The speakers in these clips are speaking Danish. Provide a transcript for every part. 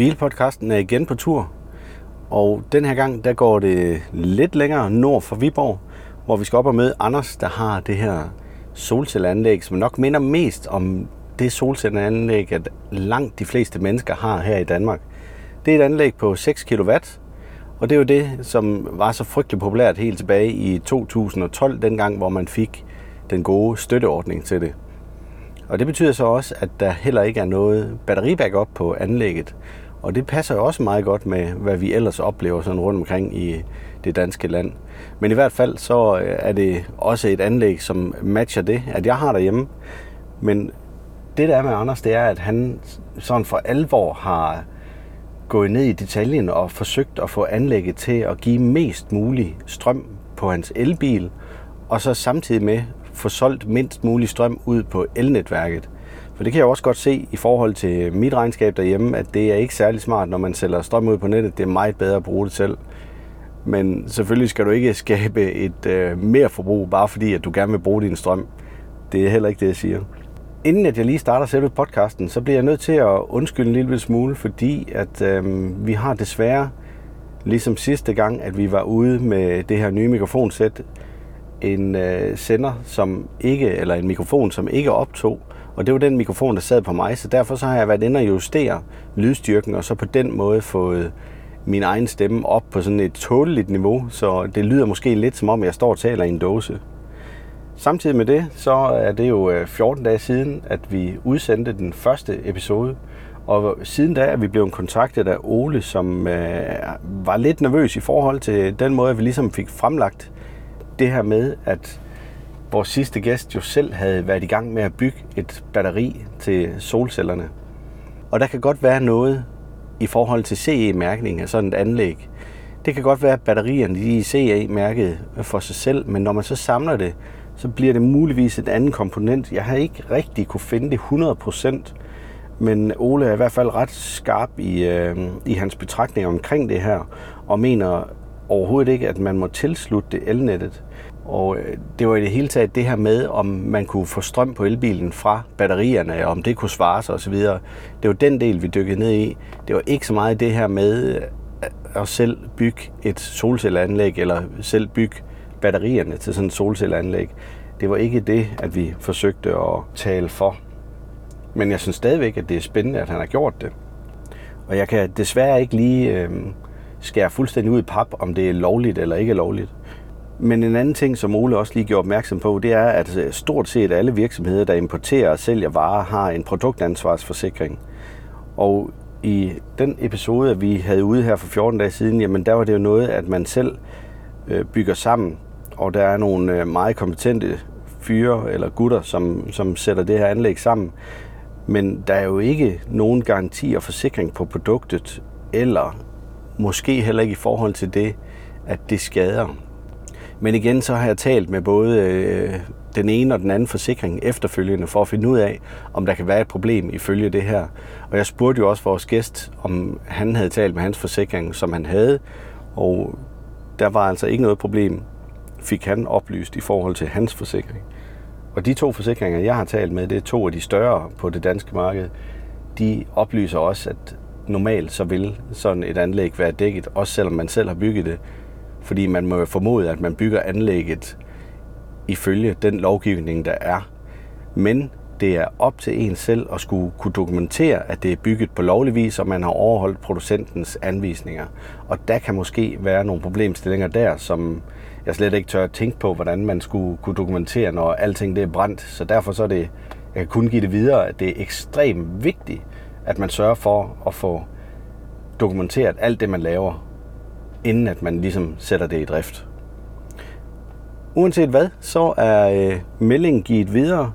Bilpodcasten er igen på tur, og den her gang der går det lidt længere nord for Viborg, hvor vi skal op og møde Anders, der har det her solcelleanlæg, som nok minder mest om det solcelleanlæg, at langt de fleste mennesker har her i Danmark. Det er et anlæg på 6 kW, og det er jo det, som var så frygtelig populært helt tilbage i 2012, dengang hvor man fik den gode støtteordning til det. Og det betyder så også, at der heller ikke er noget batteribackup på anlægget. Og det passer jo også meget godt med, hvad vi ellers oplever sådan rundt omkring i det danske land. Men i hvert fald så er det også et anlæg, som matcher det, at jeg har derhjemme. Men det der er med Anders, det er, at han sådan for alvor har gået ned i detaljen og forsøgt at få anlægget til at give mest mulig strøm på hans elbil, og så samtidig med få solgt mindst mulig strøm ud på elnetværket. For det kan jeg også godt se i forhold til mit regnskab derhjemme, at det er ikke særlig smart, når man sælger strøm ud på nettet. Det er meget bedre at bruge det selv. Men selvfølgelig skal du ikke skabe et mere forbrug, bare fordi at du gerne vil bruge din strøm. Det er heller ikke det, jeg siger. Inden at jeg lige starter selve podcasten, så bliver jeg nødt til at undskylde en lille smule, fordi at vi har desværre, ligesom sidste gang, at vi var ude med det her nye mikrofonsæt, en mikrofon, som ikke optog, og det var den mikrofon, der sad på mig, så derfor så har jeg været inde og justere lydstyrken, og så på den måde fået min egen stemme op på sådan et tåleligt niveau, så det lyder måske lidt som om, jeg står og taler i en dåse. Samtidig med det, så er det jo 14 dage siden, at vi udsendte den første episode, og siden da er vi blevet kontaktet af Ole, som var lidt nervøs i forhold til den måde, vi ligesom fik fremlagt det her med, at vores sidste gæst jo selv havde været i gang med at bygge et batteri til solcellerne. Og der kan godt være noget i forhold til CE-mærkning af sådan et anlæg. Det kan godt være, at batterierne er CE-mærket for sig selv, men når man så samler det, så bliver det muligvis et andet komponent. Jeg har ikke rigtig kunne finde det 100%, men Ole er i hvert fald ret skarp i hans betragtninger omkring det her, og mener overhovedet ikke, at man må tilslutte det elnettet. Og det var i det hele taget det her med, om man kunne få strøm på elbilen fra batterierne, og om det kunne svare sig osv. Det var den del, vi dykkede ned i. Det var ikke så meget det her med at selv bygge et solcelleanlæg, eller selv bygge batterierne til sådan et solcelleanlæg. Det var ikke det, at vi forsøgte at tale for. Men jeg synes stadigvæk, at det er spændende, at han har gjort det. Og jeg kan desværre ikke lige skære fuldstændig ud i pap, om det er lovligt eller ikke er lovligt. Men en anden ting, som Ole også lige gjorde opmærksom på, det er, at stort set alle virksomheder, der importerer og sælger varer, har en produktansvarsforsikring. Og i den episode, vi havde ude her for 14 dage siden, jamen der var det jo noget, at man selv bygger sammen, og der er nogle meget kompetente fyre eller gutter, som sætter det her anlæg sammen. Men der er jo ikke nogen garanti og forsikring på produktet, eller måske heller ikke i forhold til det, at det skader. Men igen, så har jeg talt med både den ene og den anden forsikring efterfølgende, for at finde ud af, om der kan være et problem ifølge det her. Og jeg spurgte jo også vores gæst, om han havde talt med hans forsikring, som han havde. Og der var altså ikke noget problem, fik han oplyst i forhold til hans forsikring. Og de to forsikringer, jeg har talt med, det er to af de større på det danske marked. De oplyser også, at normalt så vil sådan et anlæg være dækket, også selvom man selv har bygget det. Fordi man må formode, at man bygger anlægget ifølge den lovgivning, der er. Men det er op til en selv at skulle kunne dokumentere, at det er bygget på lovlig vis, og man har overholdt producentens anvisninger. Og der kan måske være nogle problemstillinger der, som jeg slet ikke tør at tænke på, hvordan man skulle kunne dokumentere, når alting det er brændt. Så derfor så er det, jeg kan kun give det videre, at det er ekstremt vigtigt, at man sørger for at få dokumenteret alt det, man laver, inden at man ligesom sætter det i drift. Uanset hvad, så er meldingen givet videre,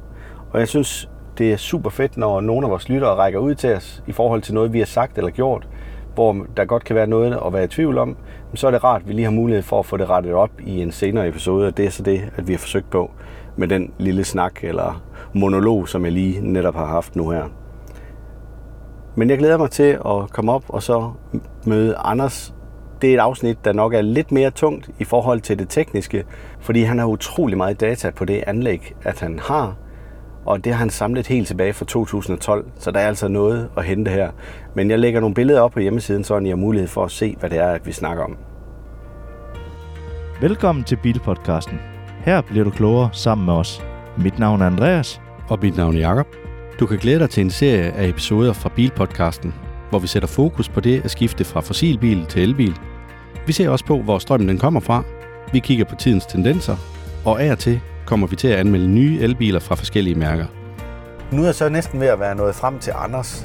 og jeg synes, det er super fedt, når nogle af vores lyttere rækker ud til os i forhold til noget, vi har sagt eller gjort, hvor der godt kan være noget at være i tvivl om, så er det rart, at vi lige har mulighed for at få det rettet op i en senere episode, og det er så det, at vi har forsøgt på med den lille snak eller monolog, som jeg lige netop har haft nu her. Men jeg glæder mig til at komme op og så møde Anders. Det er et afsnit, der nok er lidt mere tungt i forhold til det tekniske, fordi han har utrolig meget data på det anlæg, at han har. og det har han samlet helt tilbage fra 2012, så der er altså noget at hente her. Men jeg lægger nogle billeder op på hjemmesiden, så I har mulighed for at se, hvad det er, at vi snakker om. Velkommen til Bilpodcasten. Her bliver du klogere sammen med os. Mit navn er Andreas. Og mit navn er Jakob. Du kan glæde dig til en serie af episoder fra Bilpodcasten, hvor vi sætter fokus på det at skifte fra fossilbil til elbil. Vi ser også på, hvor strømmen den kommer fra. Vi kigger på tidens tendenser, og af og til kommer vi til at anmelde nye elbiler fra forskellige mærker. Nu er jeg så næsten ved at være nået frem til Anders.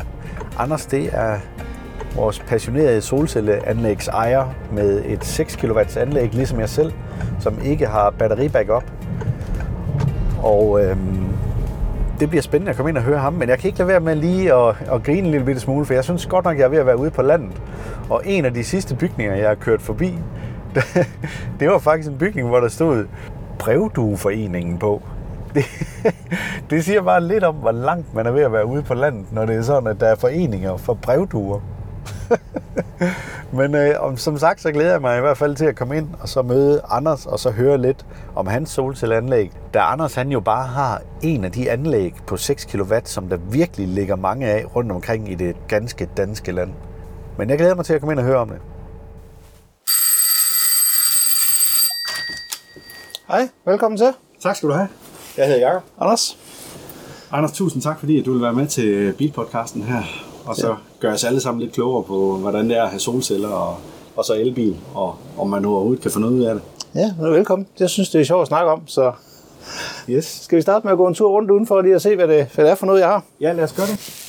Anders, det er vores passionerede solcelleanlægsejer med et 6 kW anlæg, ligesom jeg selv, som ikke har batteribackup. Og det bliver spændende at komme ind og høre ham, men jeg kan ikke lade være med lige at grine en lille smule, for jeg synes godt nok, jeg er ved at være ude på landet. Og en af de sidste bygninger, jeg har kørt forbi, det var faktisk en bygning, hvor der stod Brevdueforeningen på. Det siger bare lidt om, hvor langt man er ved at være ude på landet, når det er sådan, at der er foreninger for brevduer. Men som sagt, så glæder jeg mig i hvert fald til at komme ind og så møde Anders og så høre lidt om hans solcelleanlæg. Da Anders han jo bare har en af de anlæg på 6 kW, som der virkelig ligger mange af rundt omkring i det ganske danske land. Men jeg glæder mig til at komme ind og høre om det. Hej, velkommen til. Tak skal du have. Jeg hedder Jakob. Anders. Anders, tusind tak, fordi du vil være med til Bilpodcasten her. Og så gør os alle sammen lidt klogere på, hvordan det er at have solceller og så elbil, og om man overhovedet kan få noget ud af det. Ja, velkommen. Jeg synes, det er sjovt at snakke om, så yes. Skal vi starte med at gå en tur rundt udenfor lige og se, hvad det er for noget, jeg har? Ja, lad os gøre det.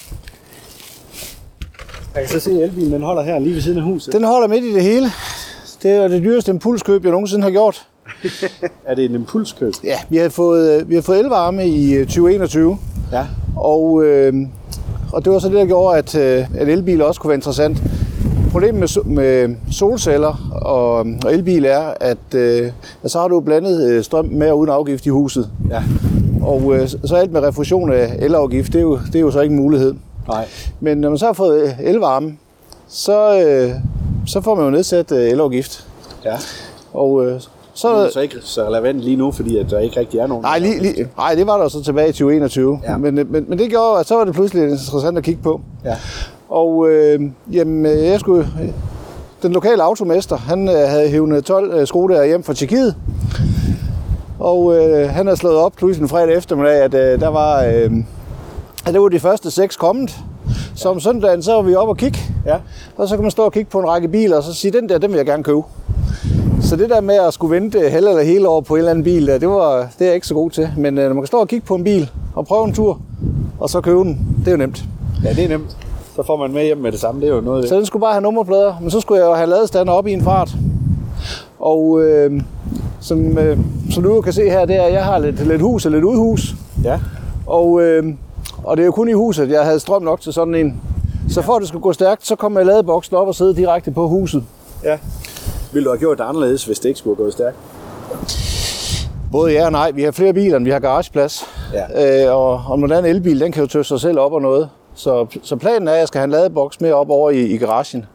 Jeg kan så se, at elbilen den holder her lige ved siden af huset. Den holder midt i det hele. Det er det dyreste impulskøb, jeg nogensinde har gjort. Er det en impulskøb? Ja, vi har fået elvarme i 2021, ja. Og det var så det, der gjorde, at elbiler også kunne være interessant. Problemet med solceller og elbil er, at så har du blandet strøm med og uden afgift i huset. Ja. Og så alt med refusion af elafgift, det er jo så ikke en mulighed. Nej. Men når man så har fået elvarme, så får man jo nedsat elafgift. Ja. Og så ikke så relevant lige nu, fordi at der ikke rigtig er nogen. Nej, det var der så tilbage i 2021. Ja. Men det gjorde, at så var det pludselig interessant at kigge på. Ja. Og den lokale automester, han havde hævet 12 Skoda hjem fra Tjekkiet. Og han havde slået op pludselig en fredag eftermiddag, at det var de første 6 kommet. Så om søndagen, så var vi oppe og kigge. Ja. Og så kan man stå og kigge på en række biler, og så sige, den vil jeg gerne købe. Så det der med at skulle vente hele år på en eller anden bil, det er jeg ikke så god til. Men når man kan stå og kigge på en bil og prøve en tur, og så købe den, det er jo nemt. Ja, det er nemt. Så får man med hjem med det samme, det er jo noget. Så den skulle bare have nummerplader, men så skulle jeg jo have ladestander op i en fart. Og som du kan se her, det er, at jeg har lidt hus og lidt udhus. Ja. Og det er jo kun i huset, jeg havde strøm nok til sådan en. Så for at det skulle gå stærkt, så kom jeg ladeboksen op og sidde direkte på huset. Ja. Ville du have gjort det anderledes, hvis det ikke skulle have gået stærkt? Både ja og nej. Vi har flere biler, end vi har garageplads. Ja. Og en moderne elbil, den kan jo tøve sig selv op og noget. Så planen er, at jeg skal have en ladeboks med op over i garagen.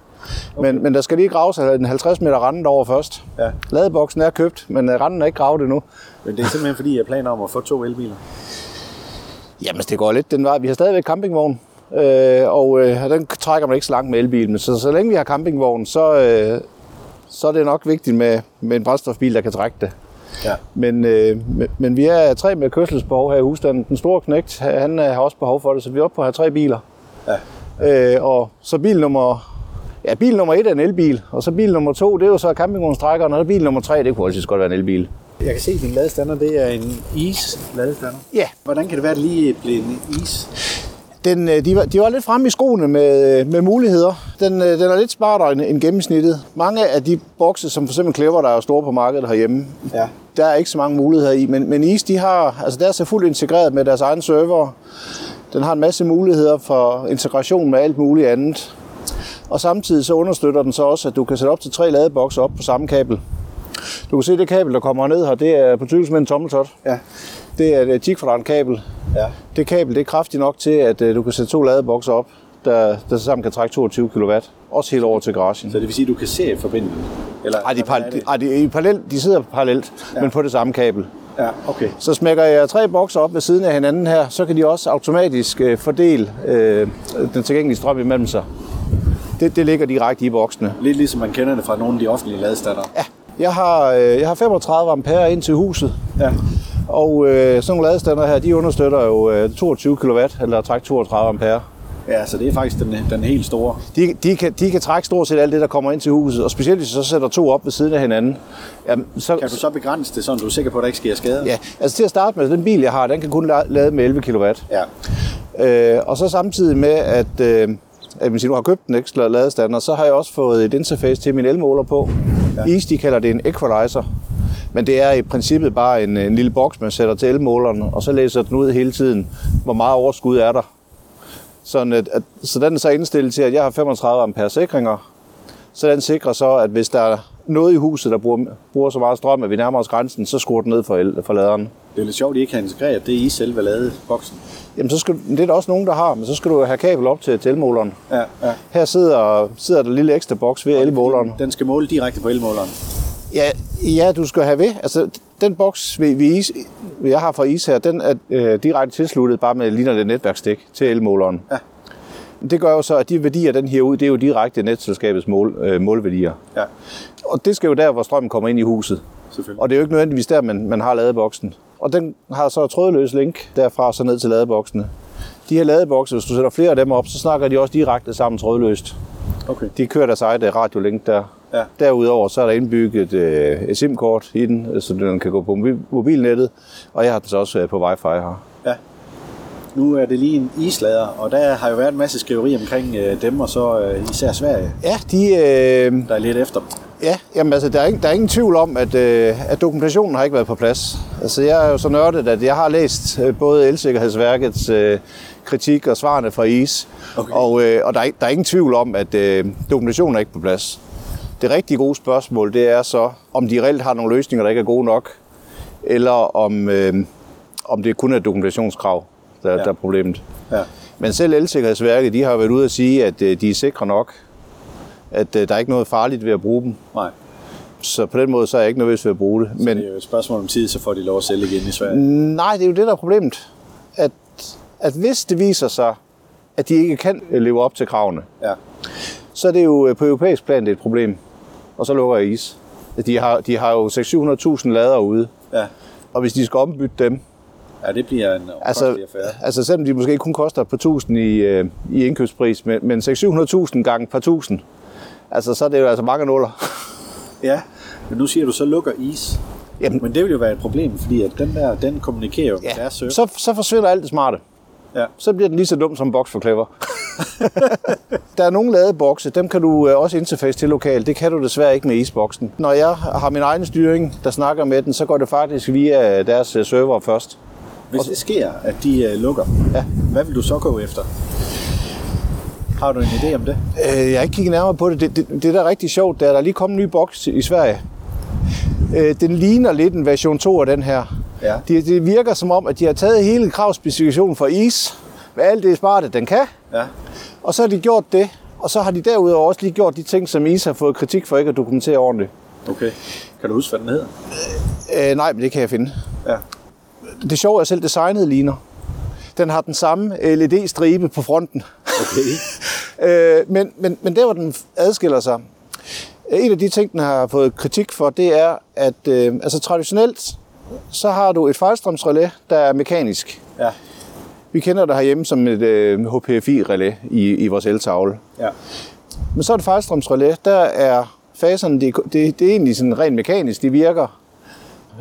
Okay. Men der skal lige graves en 50 meter randen over først. Ja. Ladeboksen er købt, men randen er ikke gravet endnu. Men det er simpelthen fordi, jeg planer om at få 2 elbiler? Jamen, det går lidt den vej. Vi har stadigvæk campingvogn. Og den trækker man ikke så langt med elbilen. Men så længe vi har campingvogn, så er det nok vigtigt med en brændstofbil, der kan trække det. Ja. Men vi er 3 med kørselsbehov her i husstanden. Den store knægt, han har også behov for det, så vi er oppe på at have 3 biler. Ja. Og så bil nummer 1 er en elbil, og så bil nummer 2, det er jo så campingvognstrækkeren, og bil nummer 3, det kunne altid godt være en elbil. Jeg kan se, at din ladestander, det er en Easee-ladestander. Ja. Hvordan kan det være, at det lige blev en Easee? De var lidt fremme i skoene med muligheder. Den er lidt smartere end gennemsnittet. Mange af de bokse, som for eksempel Clever, der er store på markedet herhjemme, ja. Der er ikke så mange muligheder i. Men Easee, de har, altså der er så fuldt integreret med deres egen server. Den har en masse muligheder for integration med alt muligt andet. Og samtidig så understøtter den så også, at du kan sætte op til 3 ladebokser op på samme kabel. Du kan se, det kabel, der kommer ned her, det er på tykkelse med en tommeltot. Ja. Det er et 10 kvadrat kabel. Ja. Det kabel, det er kraftigt nok til, at du kan sætte 2 ladebokser op, der sammen kan trække 22 kW, også helt over til garagen. Så det vil sige, at du kan se forbindelsen? Nej, de sidder parallelt, men på det samme kabel. Ja, okay. Så smækker jeg 3 bokser op ved siden af hinanden her, så kan de også automatisk fordele den tilgængelige strøm imellem sig. Det ligger direkte i boksene. Lidt ligesom man kender det fra nogle af de offentlige ladestandere. Ja, jeg har 35 ampere ind til huset. Ja. Og sådan nogle ladestander her, de understøtter jo 22 kW eller trække 32 ampere. Ja, så det er faktisk den helt store. De kan trække stort set alt det, der kommer ind til huset, og specielt hvis du så sætter 2 op ved siden af hinanden. Jamen, kan du så begrænse det, så du er sikker på, at der ikke sker skader? Ja, altså til at starte med, den bil, jeg har, den kan kun lade med 11 kW. Ja. Og så samtidig med, at hvis du har købt en ekstra ladestander, så har jeg også fået et interface til min elmåler på. Ja. Easee, de kalder det en equalizer. Men det er i princippet bare en lille boks, man sætter til elmåleren, og så læser den ud hele tiden, hvor meget overskud er der. Så den er så indstillet til, at jeg har 35 ampere sikringer. Så den sikrer så, at hvis der er noget i huset, der bruger så meget strøm, at vi nærmer os grænsen, så skruer den ned for laderen. Det er lidt sjovt, at I ikke har integreret det i selve ladeboksen. Jamen, det er der også nogen, der har, men så skal du have kabel op til elmåleren. Ja, ja. Her sidder der en lille ekstra boks ved elmåleren. Den skal måle direkte på elmåleren? Ja, du skal have ved. Altså, den boks, jeg har fra Easee her, den er direkte tilsluttet bare med ligner det netværkstik til elmåleren. Ja. Det gør jo så, at de værdier, den her ud, det er jo direkte netselskabets målværdier. Ja. Og det skal jo der, hvor strømmen kommer ind i huset. Og det er jo ikke nødvendigvis der, man har ladeboksen. Og den har så trådløs link derfra så ned til ladeboksene. De her ladebokser, hvis du sætter flere af dem op, så snakker de også direkte sammen trådløst. Okay. De kører deres eget radiolink der. Ja. Derudover så er der indbygget et SIM-kort i den, så den kan gå på mobilnettet, og jeg har den så også på Wi-Fi her. Ja. Nu er det lige en islader, og der har jo været en masse skriveri omkring dem, og så især Sverige. Ja, der er lidt efter dem. Ja, jamen, altså, der er ingen tvivl om, at dokumentationen har ikke været på plads. Altså, jeg er jo så nørdet, at jeg har læst både Elsikkerhedsværkets kritik og svarene fra Easee, okay. Og der er ingen tvivl om, at dokumentationen er ikke på plads. Det rigtig gode spørgsmål, det er så, om de reelt har nogle løsninger, der ikke er gode nok, eller om det kun er dokumentationskrav, der er problemet. Ja. Men selv Elsikkerhedsværket, de har været ude at sige, at de er sikre nok, at der er ikke noget farligt ved at bruge dem. Nej. Så på den måde, så er jeg ikke nervøs ved at bruge det. Men det er jo et spørgsmål om tid, så får de lov at sælge igen i Sverige. Nej, det er jo det, der er problemet. At hvis det viser sig, at de ikke kan leve op til kravene, ja, så er det jo på europæisk plan, det er et problem. Og så lukker jeg Easee. De har jo 600.000 ladere ude. Ja. Og hvis de skal ombytte dem... Ja, det bliver en omkostelig affære. Altså selvom de måske kun koster et par tusind i indkøbspris, men 600.000 gange et par tusind, altså så er det jo altså mange nuller. Ja, men nu siger du, så lukker Easee. Jamen, men det vil jo være et problem, fordi at den kommunikerer jo, ja, så forsvinder alt det smarte. Ja. Så bliver den lige så dum som en boks for clever. Der er nogle ladebokse, dem kan du også interface til lokalt. Det kan du desværre ikke med Easee-boksen. Når jeg har min egen styring, der snakker med den, så går det faktisk via deres server først. Hvis det sker, at de lukker, ja, hvad vil du så gå efter? Har du en idé om det? Jeg har ikke kigget nærmere på det. Det der er rigtig sjovt, der er lige kommet en ny boks i Sverige. Den ligner lidt en version 2 af den her. Ja. Det virker som om, at de har taget hele kravspecifikationen fra Easee, hvad alt det smarte, den kan, ja, og så har de gjort det, og så har de derudover også lige gjort de ting, som Easee har fået kritik for ikke at dokumentere ordentligt. Okay. Kan du huske, hvad den hedder? Nej, men det kan jeg finde. Ja. Det sjove er selv designet ligner. Den har den samme LED-stribe på fronten. Okay. Men der, hvor den adskiller sig. En af de ting, den har fået kritik for, det er, at altså traditionelt, så har du et fejlstrømsrelæ, der er mekanisk. Ja. Vi kender det herhjemme som et HPFI-relæ i vores eltavle. Ja. Men så er det fejlstrømsrelæ, der er faserne, det er egentlig sådan rent mekanisk, de virker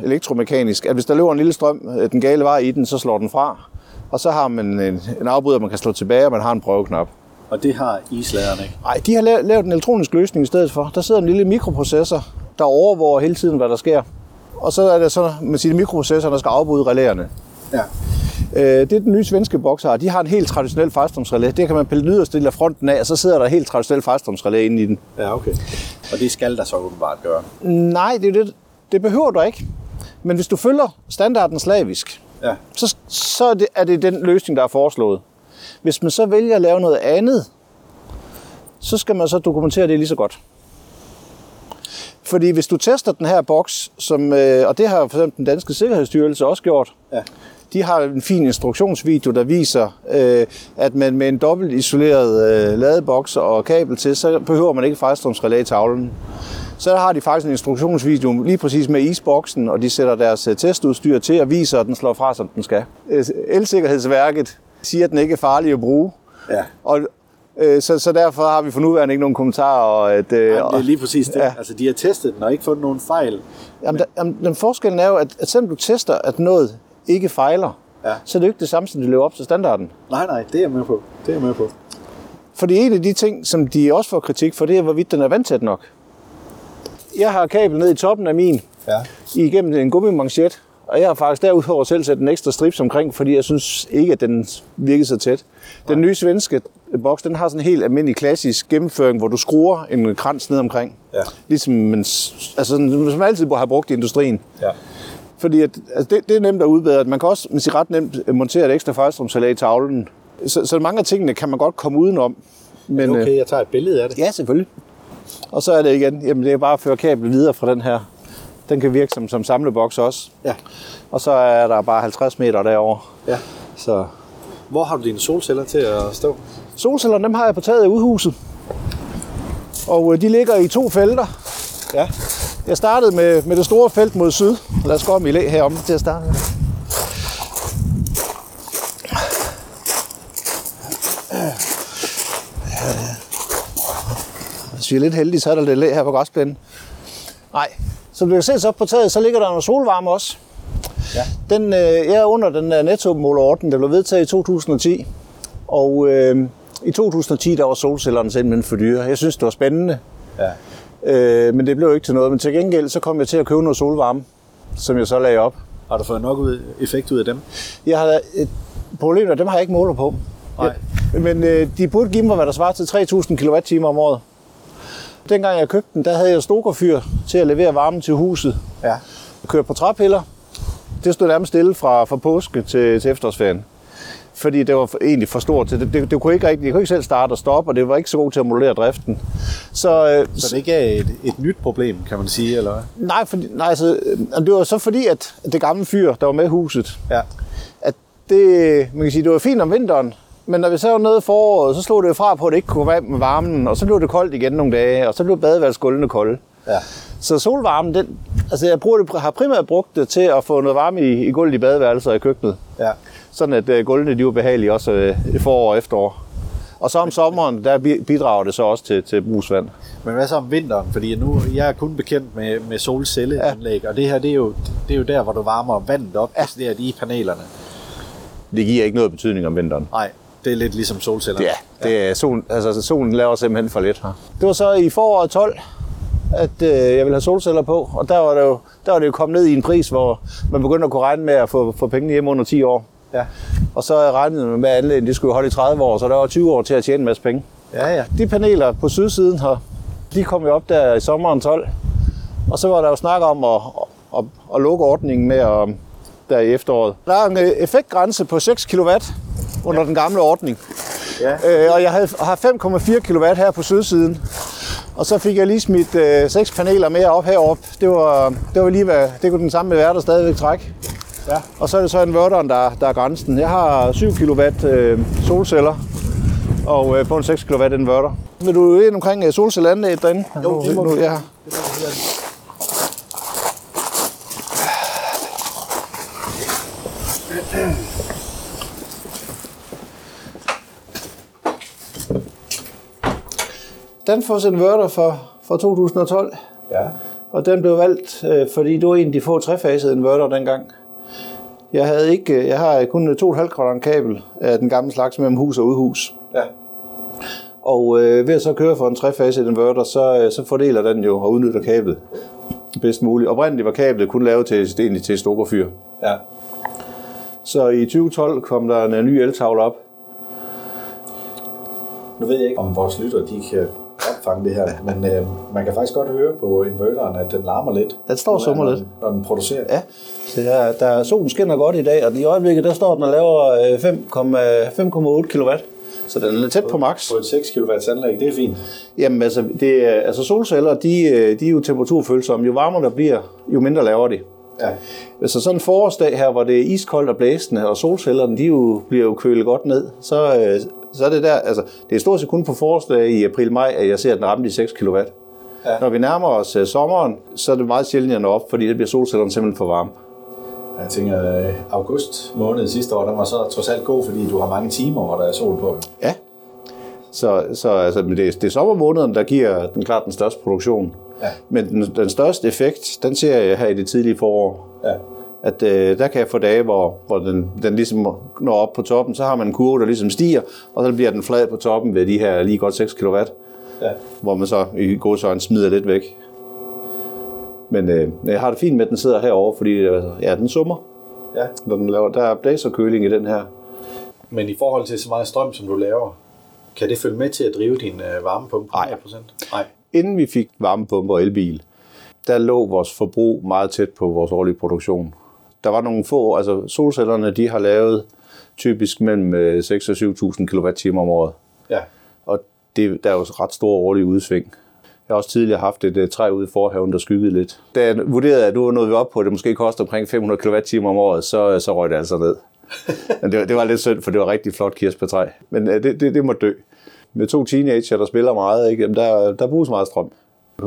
elektromekanisk, at hvis der løber en lille strøm den gale vej i den, så slår den fra, og så har man en afbryder, man kan slå tilbage, og man har en prøveknap. Og det har isladerne ikke? Nej, de har lavet en elektronisk løsning i stedet for. Der sidder en lille mikroprocessor, der overvåger hele tiden, hvad der sker. Og så er det så, man siger, mikroprocessoren, der skal afbryde relæerne. Ja. Det er den nye svenske boks her. De har en helt traditionel fejlstrømsrelæ. Det kan man pille den yderste del af fronten af, og så sidder der en helt traditionel fejlstrømsrelæ inde i den. Ja, okay. Og det skal der så åbenbart gøre? Nej, det er det. Det behøver du ikke. Men hvis du følger standarden slavisk, ja, så er det den løsning, der er foreslået. Hvis man så vælger at lave noget andet, så skal man så dokumentere det lige så godt. Fordi hvis du tester den her boks, som, og det har for eksempel den danske Sikkerhedsstyrelse også gjort, ja. De har en fin instruktionsvideo, der viser, at man med en dobbelt isoleret ladeboks og kabel til, så behøver man ikke fejlstrømsrelæ i tavlen. Så der har de faktisk en instruktionsvideo lige præcis med isboksen, og de sætter deres testudstyr til og viser, at den slår fra, som den skal. Elsikkerhedsværket siger, at den ikke er farlig at bruge. Ja. Så derfor har vi for nuværende ikke nogen kommentarer. Og at, jamen, det er lige præcis det. Ja. Altså, de har testet den og ikke fundet nogen fejl. Jamen, den forskellen er jo, at selvom du tester, at noget ikke fejler, ja. Så er det jo ikke det samme, som de lever op til standarden. Nej, det er jeg med på. Fordi en af de ting, som de også får kritik for, det er, hvorvidt den er vandtæt nok. Jeg har kabel ned i toppen af min, ja. Igennem en gummimanchet, og jeg har faktisk derudover selv sat en ekstra strips omkring, fordi jeg synes ikke, at den virkede så tæt. Den nye svenske boks, den har sådan en helt almindelig klassisk gennemføring, hvor du skruer en krans ned omkring. Ja. Ligesom man, som man altid har brugt i industrien. Ja. Fordi at, det er nemt at udbedre. Man kan også ret nemt montere et ekstra fejlstrømsrelæ i tavlen. Så mange af tingene kan man godt komme udenom. Men okay, jeg tager et billede af det. Ja, selvfølgelig. Og så er det igen, jamen det er bare at føre kablet videre fra den her. Den kan virke som samleboks også. Ja. Og så er der bare 50 meter derover. Ja. Så. Hvor har du dine solceller til at stå? Solcellerne, dem har jeg på taget i udhuset. Og de ligger i 2 felter. Ja. Jeg startede med det store felt mod syd. Lad os gå om i læ heromme til at starte med. Hvis vi er lidt heldige, så er der lidt læ her på græsplænen. Nej, som du kan se så på taget, så ligger der noget solvarme også. Ja. Den er under den nettomålerordning, der blev vedtaget i 2010. Og i 2010 der var solcellerne simpelthen for dyre. Jeg synes, det var spændende. Ja. Men det blev ikke til noget. Men til gengæld så kom jeg til at købe noget solvarme, som jeg så lagde op. Har du fået nok effekt ud af dem? Jeg har problemer, dem har jeg ikke måler på. Nej. Ja, men de burde give mig, hvad der svarer til 3.000 kWh om året. Dengang jeg købte den, der havde jeg stokerfyr til at levere varmen til huset. Ja. Jeg kørte på træpiller. Det stod nærmest stille fra påske til efterårsferien. Fordi det var egentlig for stort. Det kunne ikke selv starte og stoppe, og det var ikke så godt til at modellere driften. Så det ikke er et nyt problem, kan man sige, eller hvad? Nej, det var så fordi, at det gamle fyr, der var med i huset, ja. At det, man kan sige, det var fint om vinteren, men når vi så var nede i foråret, så slog det fra på, at det ikke kunne være med varmen, og så blev det koldt igen nogle dage, og så blev badeværelsesgulvene kolde. Ja. Så solvarmen, har primært brugt det til at få noget varme i gulvet i badeværelset og i køkkenet. Ja. Sådan at gulvene de var behagelige også forår og efterår. Og så om sommeren, der bidrager det så også til brusvand. Men hvad så om vinteren? Fordi nu jeg er kun bekendt med solcelleanlæg, ja. Og det her det er jo der, hvor du varmer vandet op, ja. Det er i panelerne. Det giver ikke noget betydning om vinteren. Nej, det er lidt ligesom solceller. Ja, det er solen, altså solen laver simpelthen for lidt her. Det var så i foråret 12, at jeg ville have solceller på, og der var det jo kommet ned i en pris, hvor man begyndte at kunne regne med at få pengene hjem under 10 år. Ja. Og så regnede man med, at anlægget skulle holde i 30 år, så der var 20 år til at tjene en masse penge. Ja. De paneler på sydsiden her, de kom jo op der i sommeren 12, og så var der jo snak om at lukke ordningen med der i efteråret. Der er en effektgrænse på 6 kW under den gamle ordning, ja. Og jeg har 5,4 kW her på sydsiden. Og så fik jeg lige smidt 6 paneler mere op heroppe. Det var lige hvad, det kunne den samme med værter stadigvæk trække. Ja. Og så er det så inverteren, der er grænsen. Jeg har 7 kW solceller og på en 6 kW inverter. Vil du ind omkring solcelleanlægget derinde? Jo, det må vi. Ja. Danfoss inverter fra 2012, ja. Og den blev valgt, fordi det var en af de få trefasede inverter dengang. Jeg har kun 2,5 kvadrat kabel af den gamle slags mellem hus og udhus. Ja. Og ved at så køre for en trefaset inverter, så fordeler den jo og udnytter kablet bedst muligt. Oprindeligt var kablet kun lavet til stokerfyr. Ja. Så i 2012 kom der en ny eltavle op. Nu ved jeg ikke, om vores lytter de kan opfange det her, men man kan faktisk godt høre på inverteren, at den larmer lidt. Den står og summer lidt. Når den producerer. Ja, solen skinner godt i dag, og i øjeblikket der står den og laver 5,8 kW. Så den er tæt på max. På et 6 kW anlæg, det er fint. Jamen altså, solceller, de er jo temperaturfølsomme. Jo varmere der bliver, jo mindre laver de. Ja. Så sådan en forårsdag her, hvor det er iskoldt og blæsende, og solcellerne bliver jo kølet godt ned, så er det der, altså det er stort set kun på forårsdage i april-maj, at jeg ser den ramme de 6 kW. Ja. Når vi nærmer os sommeren, så er det meget sjældent, jeg når op, fordi der bliver solcellerne simpelthen for varme. Jeg tænker, at august måned sidste år, der var så trods alt god, fordi du har mange timer, hvor der er sol på. Ja, så altså, det er sommermåneden, der giver den klart den største produktion. Ja. Men den største effekt, den ser jeg her i det tidlige forår. Ja. At der kan jeg få dage, hvor den ligesom når op på toppen, så har man en kurve, der ligesom stiger, og så bliver den flad på toppen ved de her lige godt 6 kW. Ja. Hvor man så i godsøjne smider lidt væk. Men jeg har det fint med, at den sidder herovre, fordi den summer. Ja. Når den laver, der er blæserkøling i den her. Men i forhold til så meget strøm, som du laver, kan det følge med til at drive din varmepumpe? Nej. Nej. Inden vi fik varmepumpe og elbil, der lå vores forbrug meget tæt på vores årlige produktion. Der var nogle få, altså solcellerne, de har lavet typisk mellem 6 og 7.000 kWh om året. Ja. Og der er jo ret store årlige udsving. Jeg har også tidligere haft et træ ude i forhaven, der skyggede lidt. Da jeg vurderede, at nu nåede vi op på, at det måske koster omkring 500 kWh om året, så røg det altså ned. Men det var lidt synd, for det var rigtig flot kirsebærtræ. Men det må dø. Med 2 teenager, der spiller meget, ikke? Jamen, der bruges meget strøm.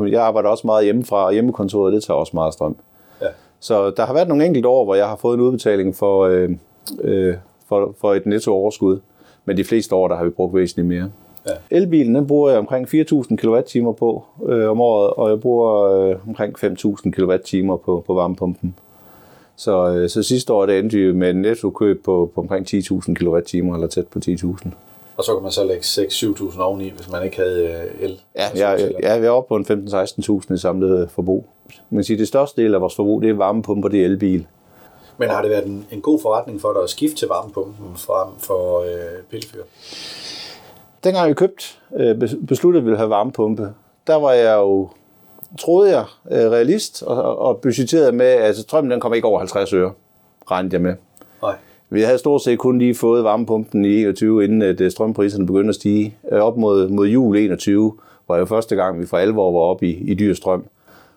Jeg arbejder også meget hjemmefra, og hjemmekontoret, det tager også meget strøm. Ja. Så der har været nogle enkelte år, hvor jeg har fået en udbetaling for et nettooverskud. Men de fleste år, der har vi brugt væsentligt mere. Ja. Elbilen, den bruger jeg omkring 4.000 kWh på om året, og jeg bruger omkring 5.000 kWh på varmepumpen. Så sidste år, det endte med en nettokøb på omkring 10.000 kWh, eller tæt på 10.000. Og så kan man så lægge 6-7.000 oveni, hvis man ikke havde el. Ja, jeg er oppe på en 15-16.000 i samlet forbrug. Man siger, det største del af vores forbrug, det er varmepumper, det er elbil. Men har det været en god forretning for dig at skifte til varmepumpen frem for pillefyr? Dengang jeg besluttede, at vi ville have varmepumpe, der var jeg jo, troede jeg, realist og budgeterede med, at strømmen den kom ikke over 50 øre, regnede jeg med. Nej. Vi havde stort set kun lige fået varmepumpen i 21, inden at strømpriserne begyndte at stige. Op mod jul 21 var jo første gang, vi for alvor var oppe i dyr strøm,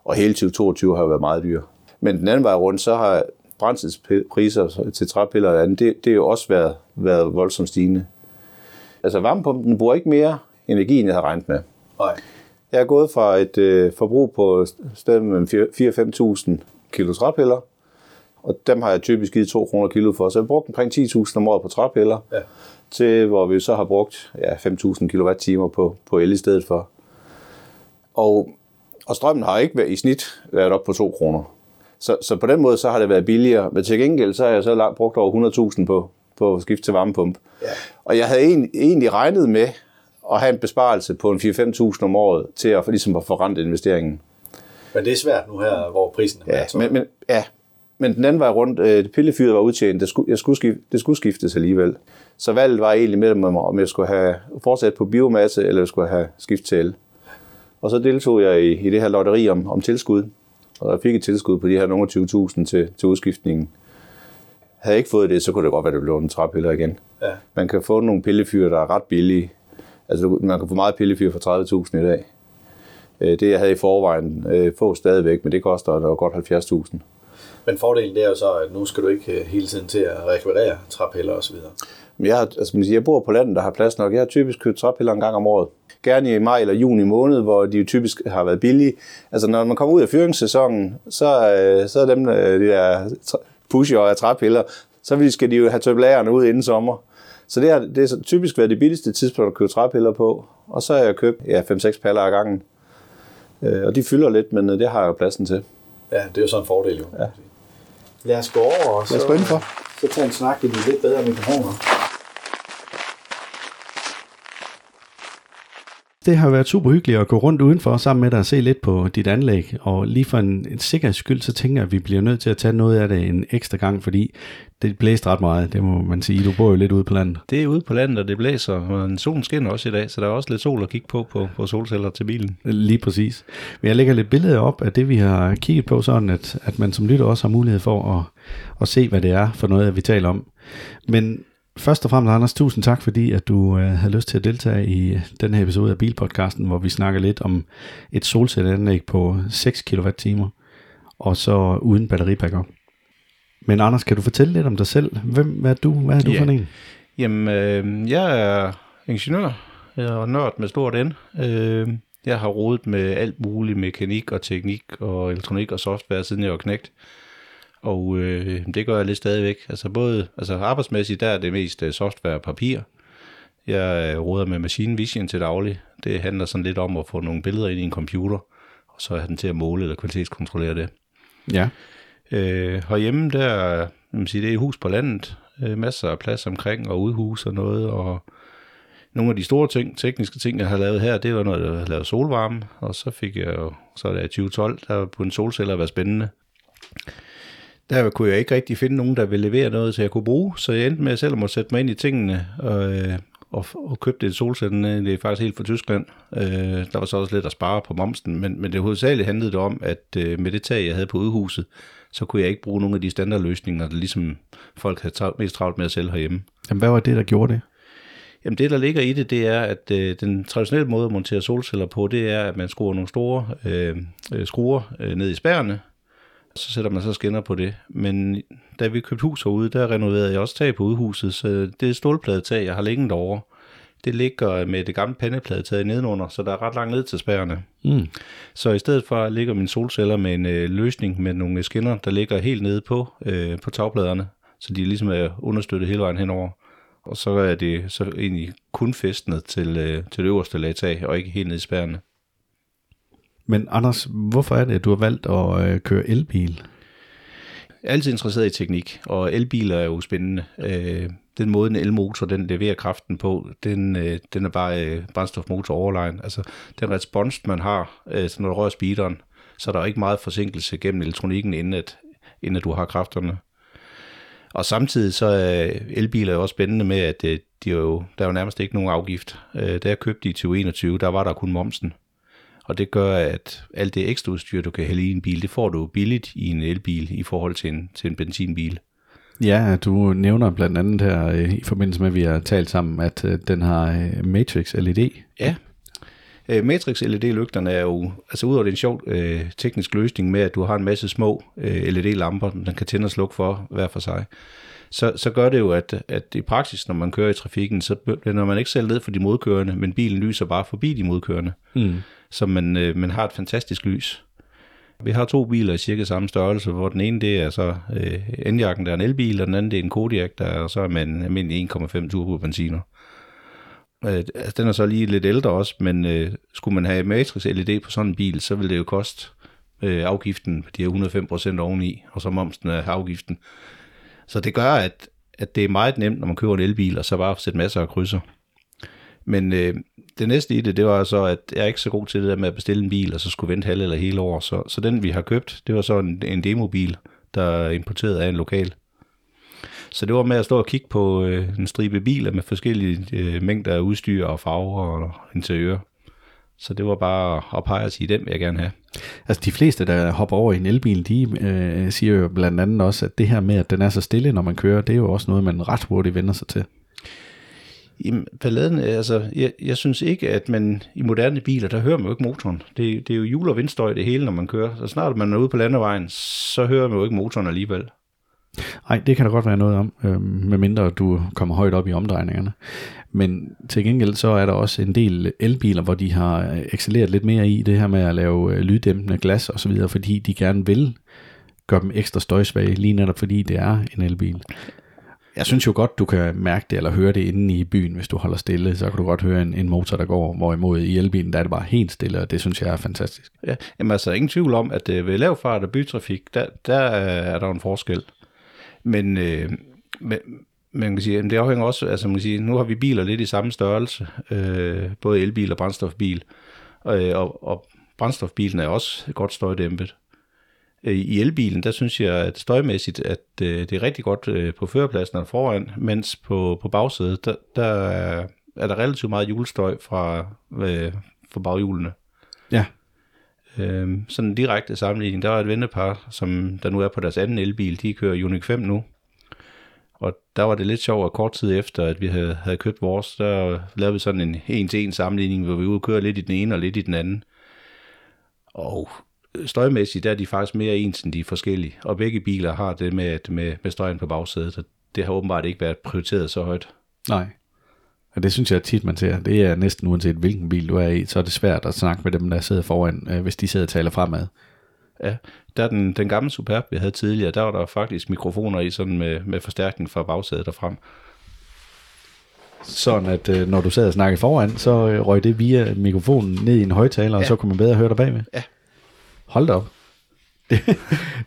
og hele 2022 har jo været meget dyr. Men den anden vej rundt, så har brændselspriser til træpiller og andet, det har jo også været voldsomt stigende. Altså varmepumpen bruger ikke mere energi, end jeg havde regnet med. Nej. Jeg er gået fra et forbrug på stedet med 4-5.000 kilo træpiller, og dem har jeg typisk givet 2 kroner kilo for, så jeg brugte omkring 10.000 om året på træpiller, ja. Til hvor vi så har brugt 5.000 kWh på el i stedet for. Og strømmen har ikke været, i snit været op på 2 kroner. Så på den måde så har det været billigere, men til gengæld så har jeg så brugt over 100.000 på skift til varmepump. Ja. Og jeg havde egentlig regnet med at have en besparelse på en 4-5.000 om året til at ligesom at forrente investeringen. Men det er svært nu her, hvor prisen er. Ja, men den anden vej rundt, pillefyret var udtjent, det skulle skiftes alligevel. Så valget var egentlig mellem, om jeg skulle have fortsat på biomasse, eller jeg skulle have skiftet til el. Og så deltog jeg i det her lotteri om tilskud, og jeg fik et tilskud på de her nogle 20.000 til udskiftningen. Havde jeg ikke fået det, så kunne det godt være, at det blev en træpiller igen. Ja. Man kan få nogle pillefyr, der er ret billige. Altså, man kan få meget pillefyr for 30.000 i dag. Det, jeg havde i forvejen, få stadigvæk, men det koster jo godt 70.000. Men fordelen det er jo så, at nu skal du ikke hele tiden til at rekvirere træpiller osv.? Jeg bor på landet, der har plads nok. Jeg har typisk købt træpiller en gang om året. Gerne i maj eller juni måned, hvor de jo typisk har været billige. Altså, når man kommer ud af fyringssæsonen, så er dem, de der pusher og træpiller, så skal de jo have tøblagerne ud inden sommer. Så det har typisk været det billigste tidspunkt at købe træpiller på. Og så har jeg købt 5-6 paller ad gangen. Og de fylder lidt, men det har jeg jo pladsen til. Ja, det er jo så en fordel jo. Ja. Lad os gå over, og så tage en snak i de lidt bedre mikrofoner. Det har været super hyggeligt at gå rundt udenfor sammen med dig og se lidt på dit anlæg. Og lige for en sikkerheds skyld, så tænker jeg, at vi bliver nødt til at tage noget af det en ekstra gang, fordi det blæste ret meget, det må man sige. Du bor jo lidt ude på landet. Det er ude på landet, og det blæser, og solen skinner også i dag, så der er også lidt sol at kigge på solceller til bilen. Lige præcis. Men jeg lægger lidt billeder op af det, vi har kigget på, sådan at man som lytter også har mulighed for at se, hvad det er for noget, vi taler om. Men Først og fremmest, Anders, tusind tak, fordi at du havde lyst til at deltage i den her episode af Bilpodcasten, hvor vi snakker lidt om et solcelleanlæg på 6 kWh, og så uden batteribackup. Men Anders, kan du fortælle lidt om dig selv? Hvad er du? Hvad er du for en? Jamen, jeg er ingeniør. Jeg er nørd med stort N. Jeg har rodet med alt muligt mekanik og teknik og elektronik og software, siden jeg var knægt. Og det gør jeg lidt stadigvæk. Altså både arbejdsmæssigt, der er det mest software og papir. Jeg roder med machine vision til daglig. Det handler sådan lidt om at få nogle billeder ind i en computer, og så have den til at måle eller kvalitetskontrollere det. Ja. Herhjemme, der det er et hus på landet. Masser af plads omkring og udhus og noget. Og nogle af de store ting, tekniske ting, jeg har lavet her, det var noget, jeg havde lavet solvarme. Og så fik jeg jo, så er det 2012, der på en solceller var spændende. Der kunne jeg ikke rigtig finde nogen, der ville levere noget, så jeg kunne bruge. Så jeg endte med selv at måtte sætte mig ind i tingene og købte et solcelleanlæg. Det er faktisk helt fra Tyskland. Der var så også lidt at spare på momsen, men det hovedsageligt handlede det om, at med det tag, jeg havde på udhuset, så kunne jeg ikke bruge nogle af de standardløsninger, der ligesom folk havde mest travlt med at sælge herhjemme. Jamen, hvad var det, der gjorde det? Jamen, det, der ligger i det, det er, at den traditionelle måde at montere solceller på, det er, at man skruer nogle store skruer ned i spærrene, så sætter man så skinner på det. Men da vi købte hus herude, der renoverede jeg også tag på udhuset, så det stålpladetag, jeg har liggende derovre, det ligger med det gamle pandepladetag nedenunder, så der er ret langt ned til spærrene. Mm. Så i stedet for ligger mine solceller med en løsning med nogle skinner, der ligger helt nede på tagpladerne, så de ligesom er understøttet hele vejen henover. Og så er det så egentlig kun fæstnet til det øverste lagtag, og ikke helt nede i spærrene. Men Anders, hvorfor er det, at du har valgt at køre elbil? Jeg er altid interesseret i teknik, og elbiler er jo spændende. Den måde, en elmotor den leverer kraften på, den er bare brændstofmotor overlegen. Altså den respons, man har, når du rører speederen, så er der ikke meget forsinkelse gennem elektronikken, inden at du har kræfterne. Og samtidig så er elbiler jo også spændende med, at der er jo nærmest ikke nogen afgift. Da jeg købte i 2021, der var der kun momsen. Og det gør, at alt det ekstra udstyr, du kan hælde i en bil, det får du billigt i en elbil i forhold til en benzinbil. Ja, du nævner blandt andet her, i forbindelse med, at vi har talt sammen, at den har Matrix LED. Ja, Matrix LED-lygterne er jo, altså udover det en sjov teknisk løsning med, at du har en masse små LED-lamper, den kan tænde og slukke for hver for sig. Så gør det jo, at i praksis, når man kører i trafikken, så blænder man ikke selv ned for de modkørende, men bilen lyser bare forbi de modkørende. Mm. Så man har et fantastisk lys. Vi har to biler i cirka samme størrelse, hvor den ene det er så N-jakken, der er en elbil, og den anden det er en Kodiak, der er så med en almindelig 1,5 turbobenziner. Den er så lige lidt ældre også, men skulle man have Matrix LED på sådan en bil, så ville det jo koste afgiften, de er 105% oveni, og så momsen af afgiften. Så det gør, at det er meget nemt, når man køber en elbil, og så bare sætte masser af krydser. Men det næste i det var så, at jeg er ikke så god til det der med at bestille en bil, og så skulle vente halve eller hele år. Så den, vi har købt, det var så en demobil, der importeret af en lokal. Så det var med at stå og kigge på en stribe biler med forskellige mængder af udstyr og farver og interiør. Så det var bare at pege og sige, den vil jeg gerne have. Altså de fleste, der hopper over i en elbil, de siger jo blandt andet også, at det her med, at den er så stille, når man kører, det er jo også noget, man ret hurtigt vender sig til. Jamen, balladen, altså, jeg synes ikke, at man i moderne biler, der hører man jo ikke motoren. Det er jo hjul- og vindstøj det hele, når man kører. Så snart man er ude på landevejen, så hører man jo ikke motoren alligevel. Nej, det kan der godt være noget om, medmindre du kommer højt op i omdrejningerne. Men til gengæld så er der også en del elbiler, hvor de har excelleret lidt mere i det her med at lave lyddæmpende glas osv., fordi de gerne vil gøre dem ekstra støjsvage, lige netop fordi det er en elbil. Jeg synes jo godt, du kan mærke det eller høre det inde i byen, hvis du holder stille, så kan du godt høre en motor, der går, hvorimod i elbilen, der er det bare helt stille, og det synes jeg er fantastisk. Ja, jamen altså ingen tvivl om, at ved lav fart og bytrafik, der er der en forskel. Men man kan sige, det afhænger også, altså man kan sige, nu har vi biler lidt i samme størrelse, både elbil og brændstofbil, og brændstofbilen er også godt støjdæmpet. I elbilen, der synes jeg at støjmæssigt, at det er rigtig godt på førerpladsen og foran, mens på bagsædet, der er der relativt meget hjulstøj fra baghjulene. Ja. Sådan en direkte sammenligning, der er et vennepar, som der nu er på deres anden elbil, de kører Uniq 5 nu. Og der var det lidt sjovt, at kort tid efter, at vi havde købt vores, der lavede vi sådan en en-til-en sammenligning, hvor vi ude kører lidt i den ene og lidt i den anden. Og støjmæssigt der er de faktisk mere ens end de forskellige. Og begge biler har det med støjen på bagsædet, så det har åbenbart ikke været prioriteret så højt. Nej. Og det synes jeg tit, man ser. Det er næsten uanset hvilken bil du er i, så er det svært at snakke med dem, der sidder foran, hvis de sidder og taler fremad. Ja, der den gamle Superb, vi havde tidligere, der var der faktisk mikrofoner i, sådan med forstærkning fra bagsædet og frem. Sådan at når du sad og snakkede foran, så røg det via mikrofonen ned i en højtaler, ja. Og så kunne man bedre høre dig bagved. Ja. Hold da op.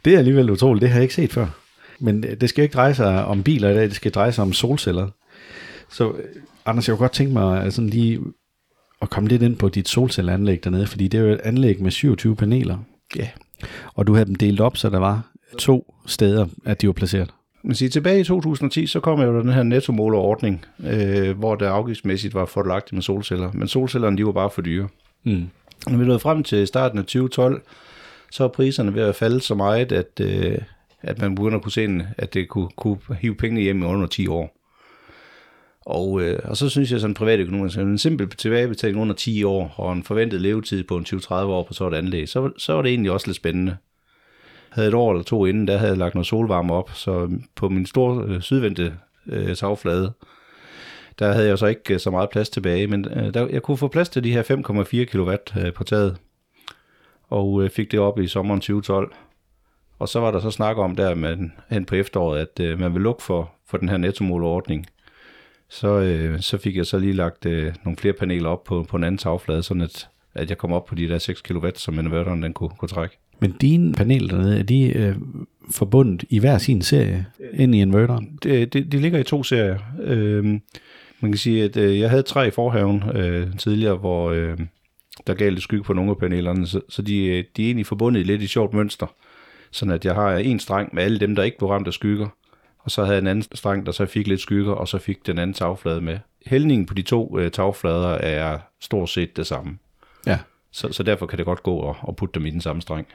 Det er alligevel utroligt, det har jeg ikke set før. Men det skal ikke dreje sig om biler i dag, det skal dreje sig om solceller. Så Anders, jeg kunne godt tænke mig sådan lige at komme lidt ind på dit solcelleanlæg dernede, fordi det er jo et anlæg med 27 paneler. Ja. Og du havde dem delt op, så der var 2 steder, at de var placeret. Man siger, tilbage i 2010, så kom jo den her nettomålerordning, hvor der afgiftsmæssigt var fordelagtigt med solceller. Men solcellerne, de var bare for dyre. Mm. Når vi nåede frem til starten af 2012, så er priserne ved at falde så meget, at man begynder at kunne se, at det kunne hive pengene hjem i under 10 år. Og så synes jeg sådan privatøkonomisk, en simpel tilbagebetaling under 10 år og en forventet levetid på en 20-30 år på sådan et anlæg, så var det egentlig også lidt spændende. Havde et år eller 2 inden, der havde jeg lagt noget solvarme op, så på min store sydvendte tagflade, der havde jeg så ikke så meget plads tilbage, men jeg kunne få plads til de her 5,4 kW på taget, og fik det op i sommeren 2012. Og så var der så snak om der hen på efteråret, at man ville lukke for den her nettomålerordning. Så fik jeg så lige lagt nogle flere paneler op på en anden tagflade, sådan at jeg kom op på de der 6 kW, som inverteren den kunne trække. Men dine paneler dernede, er de forbundet i hver sin serie ind i inverteren? De ligger i 2 serier. Man kan sige, at jeg havde 3 i forhaven tidligere, hvor der galt skygge på nogle af panelerne, så de er egentlig forbundet lidt i sjovt mønster. Sådan at jeg har en streng med alle dem, der ikke blev ramt af skygger. Og så havde jeg en anden streng, der så fik lidt skygger, og så fik den anden tagflade med. Hældningen på de 2 tagflader er stort set det samme. Ja. Så derfor kan det godt gå at putte dem i den samme streng.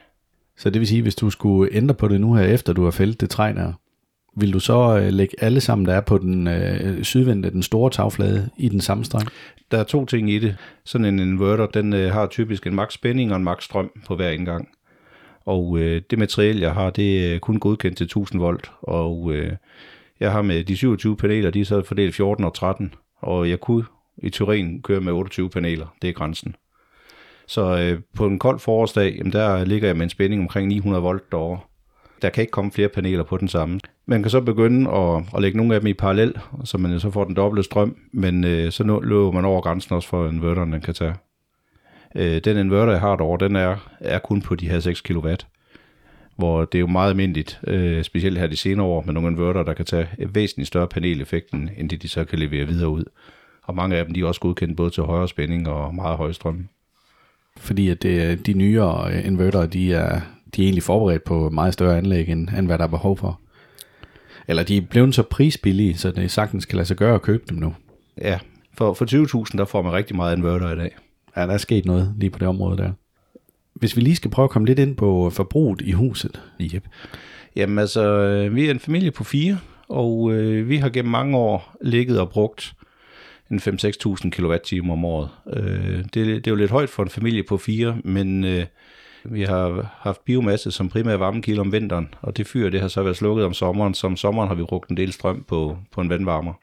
Så det vil sige, hvis du skulle ændre på det nu her, efter du har fældet det træ der, vil du så lægge alle sammen, der er på den sydvendte, den store tagflade, i den samme streng? Der er 2 ting i det. Sådan en inverter, den har typisk en max spænding og en max strøm på hver indgang. Og det materiel, jeg har, det er kun godkendt til 1000 volt. Og jeg har med de 27 paneler, de er så fordelt 14 og 13. Og jeg kunne i teorien køre med 28 paneler. Det er grænsen. Så på en kold forårsdag, jamen, der ligger jeg med en spænding omkring 900 volt derovre. Der kan ikke komme flere paneler på den samme. Man kan så begynde at lægge nogle af dem i parallel, så man så får den dobbelte strøm. Men så løber man over grænsen også for inverteren, den kan tage. Den inverter, jeg har derovre, den er kun på de her 6 kW, hvor det er jo meget almindeligt, specielt her de senere år, med nogle inverter, der kan tage væsentligt større paneleffekten, end det de så kan levere videre ud. Og mange af dem, de er også godkendt både til højere spænding og meget høj strøm. Fordi at de nyere inverter, de er egentlig forberedt på meget større anlæg, end hvad der er behov for. Eller de er blevet så prisbillige, så det sagtens kan lade sig gøre at købe dem nu. Ja, for 20.000, der får man rigtig meget inverter i dag. Ja, der er sket noget lige på det område der. Hvis vi lige skal prøve at komme lidt ind på forbruget i huset. Yep. Jamen altså, vi er en familie på 4, og vi har gennem mange år ligget og brugt en 5-6.000 kWh om året. Det er jo lidt højt for en familie på 4, men vi har haft biomasse som primær varmekilde om vinteren, og det fyr det har så været slukket om sommeren, så om sommeren har vi brugt en del strøm på en vandvarmer.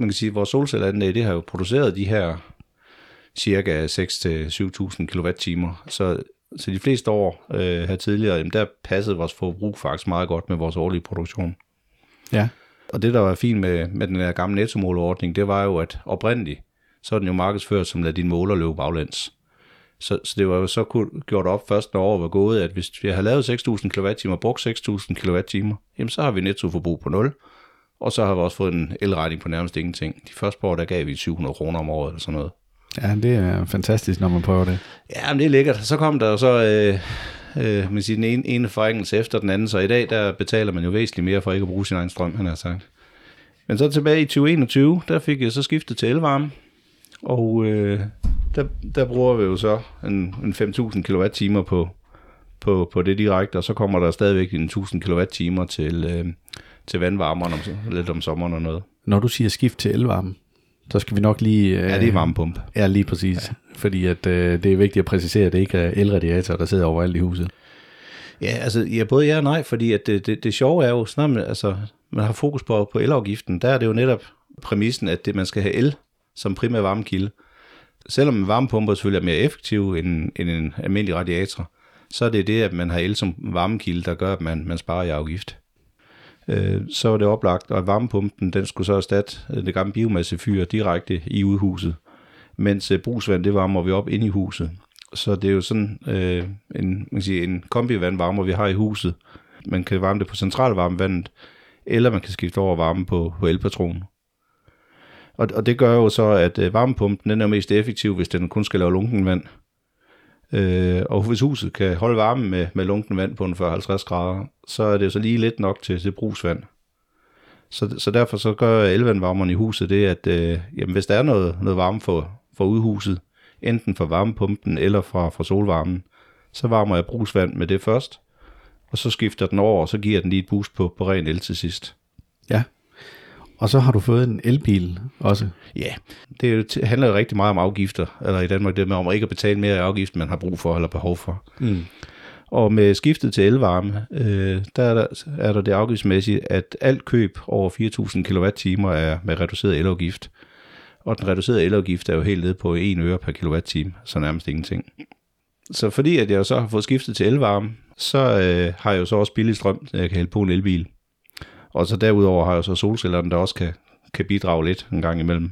Man kan sige, at vores solcelleanlæg, det har jo produceret de her cirka 6-7.000 kWh. Så de fleste år her tidligere, jamen der passede vores forbrug faktisk meget godt med vores årlige produktion. Ja. Og det, der var fint med den her gamle nettomålerordning, det var jo, at oprindeligt, så er den jo markedsført som, lad din måler løbe baglæns. Så det var jo så gjort op først, når året var gået, at hvis vi har lavet 6.000 kWh og brugt 6.000 kWh, jamen så har vi nettoforbrug på 0, og så har vi også fået en elregning på nærmest ingenting. De første år, der gav vi 700 kroner om året eller sådan noget. Ja, det er fantastisk, når man prøver det. Ja, men det er lækkert. Så kom der så man siger, den ene forringelse efter den anden, så i dag der betaler man jo væsentligt mere for ikke at bruge sin egen strøm, han har sagt. Men så tilbage i 2021, der fik jeg så skiftet til elvarme, og der bruger vi jo så en 5.000 kWh på det direkte, og så kommer der stadigvæk en 1.000 kWh til vandvarmeren om, lidt om sommeren og noget. Når du siger skift til elvarme, så skal vi nok lige... det er varmepumpe. Ja, lige præcis. Ja. Fordi at, det er vigtigt at præcisere, at det ikke er elradiatorer, der sidder overalt i huset. Ja, altså ja, både ja og nej, fordi at det sjove er jo, snart altså, man har fokus på elafgiften, der er det jo netop præmissen, at man skal have el som primær varmekilde. Selvom varmepumper selvfølgelig er mere effektive end en almindelig radiator, så er det det, at man har el som varmekilde, der gør, at man sparer i afgift. Så var det oplagt, og varmepumpen, den skulle så erstatte det gamle biomassefyr direkte i udhuset, mens brugsvand, det varmer vi op ind i huset. Så det er jo sådan en kombivandvarmer, vi har i huset. Man kan varme det på centralvarmevandet, eller man kan skifte over varme på elpatronen. Og det gør jo så, at varmepumpen den er mest effektiv, hvis den kun skal lave lunkenvand. Og hvis huset kan holde varmen med lunkenvand på en 40-50 grader, så er det jo så lige lidt nok til brugsvand. Så derfor så gør elvandvarmeren i huset det, at jamen, hvis der er noget varme for udhuset, enten fra varmepumpen eller fra solvarmen, så varmer jeg brugsvand med det først, og så skifter den over, og så giver den lige et boost på ren el til sidst. Ja, og så har du fået en elbil også. Ja, det handler jo rigtig meget om afgifter, eller i Danmark det med om ikke at betale mere afgift, man har brug for eller behov for. Mm. Og med skiftet til elvarme, der er der det afgiftsmæssigt, at alt køb over 4.000 kWh er med reduceret elafgift. Og den reducerede elafgift er jo helt nede på 1 øre per kilowatt-time, så nærmest ingenting. Så fordi at jeg så har fået skiftet til elvarme, så har jeg jo så også billig strøm, jeg kan hælde på en elbil. Og så derudover har jeg så solcellerne, der også kan bidrage lidt en gang imellem.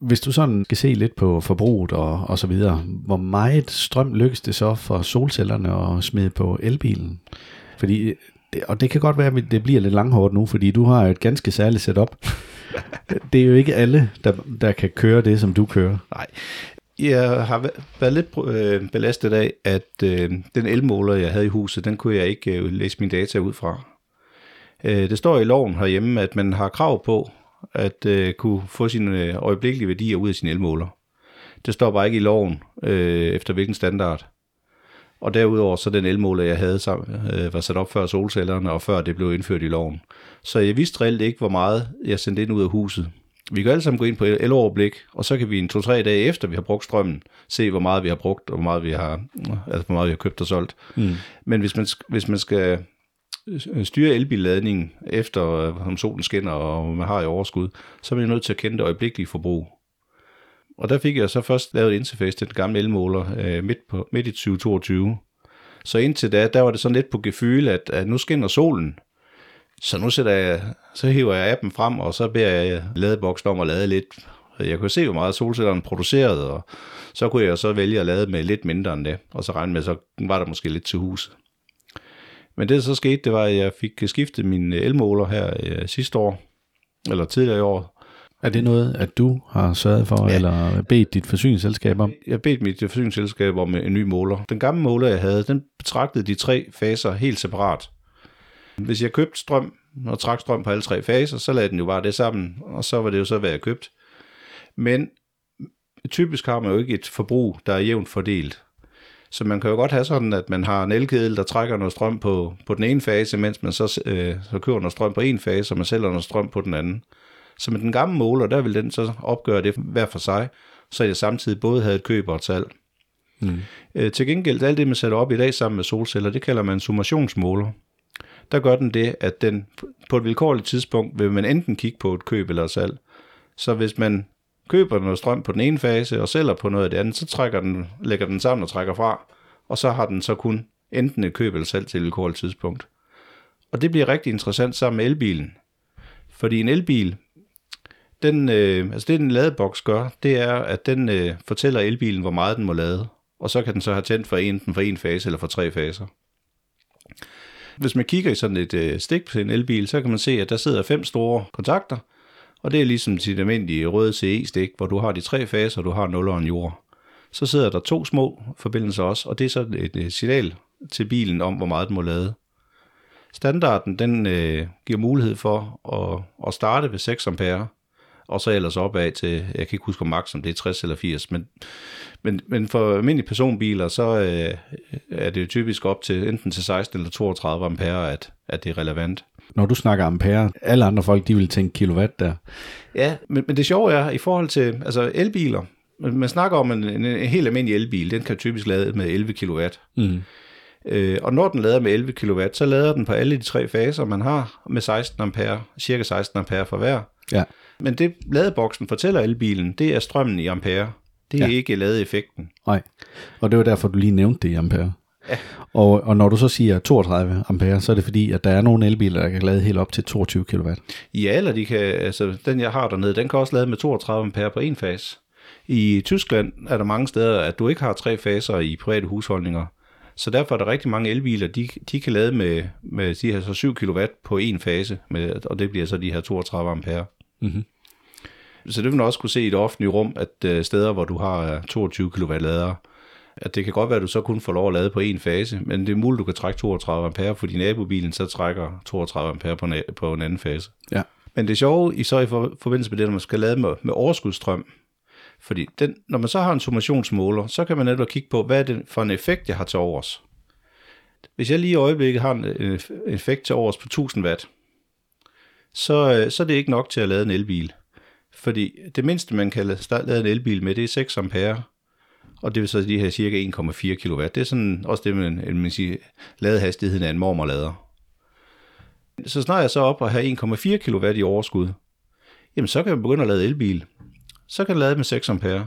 Hvis du sådan skal se lidt på forbruget og så videre, hvor meget strøm lykkes det så for solcellerne at smide på elbilen? Fordi... Og det kan godt være, at det bliver lidt langhårdt nu, fordi du har et ganske særligt setup. Det er jo ikke alle, der kan køre det, som du kører. Nej. Jeg har været lidt belastet af, at den elmåler, jeg havde i huset, den kunne jeg ikke læse mine data ud fra. Det står i loven herhjemme, at man har krav på at kunne få sine øjeblikkelige værdier ud af sin elmåler. Det står bare ikke i loven, efter hvilken standard. Og derudover så den elmåler, jeg havde var sat op før solcellerne, og før det blev indført i loven. Så jeg vidste reelt ikke, hvor meget jeg sendte ind ud af huset. Vi kan alle sammen gå ind på eloverblik, og så kan vi en 2-3 dage efter, vi har brugt strømmen, se, hvor meget vi har brugt, og hvor meget vi har købt og solgt. Mm. Men hvis man skal styre elbilladningen efter, om solen skinner, og man har i overskud, så er man nødt til at kende det øjeblikkelige forbrug. Og der fik jeg så først lavet interface til den gamle elmåler midt i 2022. Så indtil da, der var det sådan lidt på gefühl, at nu skinner solen. Så nu hiver jeg appen frem, og så beder jeg ladeboksen om at lade lidt. Jeg kunne se, hvor meget solcellerne producerede, og så kunne jeg så vælge at lade med lidt mindre end det. Og så regne med, så var der måske lidt til huset. Men det der så skete, det var, at jeg fik skiftet min elmåler her sidste år, eller tidligere i år. Er det noget, at du har sørget for, ja, eller bedt dit forsyningsselskab om? Jeg bedt mit forsyningsselskab om en ny måler. Den gamle måler, jeg havde, den betragtede de tre faser helt separat. Hvis jeg købte strøm og trak strøm på alle tre faser, så lagde den jo bare det sammen, og så var det jo så, hvad jeg købte. Men typisk har man jo ikke et forbrug, der er jævnt fordelt. Så man kan jo godt have sådan, at man har en elkedel, der trækker noget strøm på den ene fase, mens man så køber noget strøm på en fase, og man sælger noget strøm på den anden. Så med den gamle måler, der vil den så opgøre det hver for sig, så jeg samtidig både havde et køb og et salg. Mm. Til gengæld, alt det, man sætter op i dag sammen med solceller, det kalder man en summationsmåler. Der gør den det, at den på et vilkårligt tidspunkt vil man enten kigge på et køb eller et salg. Så hvis man køber noget strøm på den ene fase og sælger på noget af det andet, så lægger den sammen og trækker fra, og så har den så kun enten et køb eller salg til et vilkårligt tidspunkt. Og det bliver rigtig interessant sammen med elbilen. Fordi en elbil... det en ladeboks gør, det er, at den fortæller elbilen, hvor meget den må lade, og så kan den så have tændt for enten for en fase eller for tre faser. Hvis man kigger i sådan et stik på en elbil, så kan man se, at der sidder 5 store kontakter, og det er ligesom sit almindelige røde CE-stik, hvor du har de tre faser, og du har 0 og en jord. Så sidder der 2 små forbindelser også, og det er så et signal til bilen om, hvor meget den må lade. Standarden, den giver mulighed for at starte ved 6 ampere, og så ellers opad til, jeg kan ikke huske max, om det er 60 eller 80, men for almindelige personbiler, så er det jo typisk op til enten til 16 eller 32 ampere, at det er relevant. Når du snakker ampere, alle andre folk, de vil tænke kilowatt der. Ja, men det sjove er, i forhold til altså elbiler, man snakker om en helt almindelig elbil, den kan typisk lade med 11 kW. Mm. Og når den lader med 11 kW, så lader den på alle de tre faser, man har, med 16 ampere, cirka 16 ampere for hver. Ja. Men det ladeboksen fortæller elbilen, det er strømmen i ampere. Det er ikke ladeeffekten. Nej, og det var derfor, du lige nævnte det i ampere. Ja. Og når du så siger 32 ampere, så er det fordi, at der er nogle elbiler, der kan lade helt op til 22 kW. Ja, eller de kan, altså den jeg har dernede, den kan også lade med 32 ampere på en fase. I Tyskland er der mange steder, at du ikke har tre faser i private husholdninger. Så derfor er der rigtig mange elbiler, de kan lade med de her så 7 kW på en fase, og det bliver så de her 32 ampere. Mm-hmm. Så det vil man også kunne se i det offentlige rum, at steder, hvor du har 22 kW lader, at det kan godt være, at du så kun får lov at lade på en fase, men det er muligt, at du kan trække 32 ampere, fordi nabobilen så trækker 32 ampere på en anden fase. Ja. Men det sjove i forbindelse med det, når man skal lade med overskudstrøm, fordi når man så har en summationsmåler, så kan man netop kigge på, hvad er det for en effekt, jeg har til overs. Hvis jeg lige i øjeblikket har en effekt til overs på 1000 watt, så er det ikke nok til at lade en elbil. Fordi det mindste, man kan lade en elbil med, det er 6 ampere. Og det vil så de her cirka 1,4 kW. Det er sådan også det, man siger, ladehastigheden af en mormorlader. Så snart jeg så op og har 1,4 kW i overskud, jamen så kan man begynde at lade elbil. Så kan den lade med 6 ampere.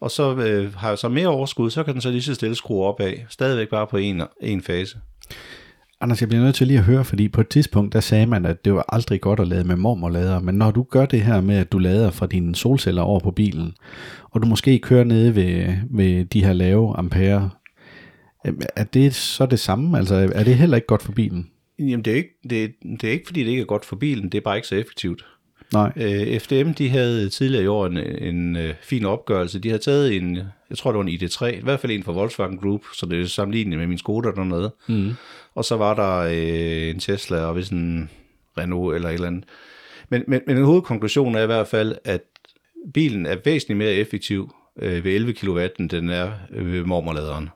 Og så har jeg så mere overskud, så kan den så lige så stille skrue op af. Stadigvæk bare på en fase. Anders, jeg bliver nødt til lige at høre, fordi på et tidspunkt, der sagde man, at det var aldrig godt at lade med mormorlader, men når du gør det her med, at du lader fra dine solceller over på bilen, og du måske kører nede ved de her lave ampere, er det så det samme? Altså, er det heller ikke godt for bilen? Jamen, det er ikke fordi det ikke er godt for bilen, det er bare ikke så effektivt. Nej. FDM, de havde tidligere i år en fin opgørelse. De havde taget en, jeg tror det var en ID3, i hvert fald en fra Volkswagen Group, så det er sammenlignet med min Skoda dernede. Mm. Og så var der en Tesla og hvis en Renault eller et eller andet. Men en hovedkonklusion er i hvert fald, at bilen er væsentligt mere effektiv ved 11 kW, end den er ved mormorladeren.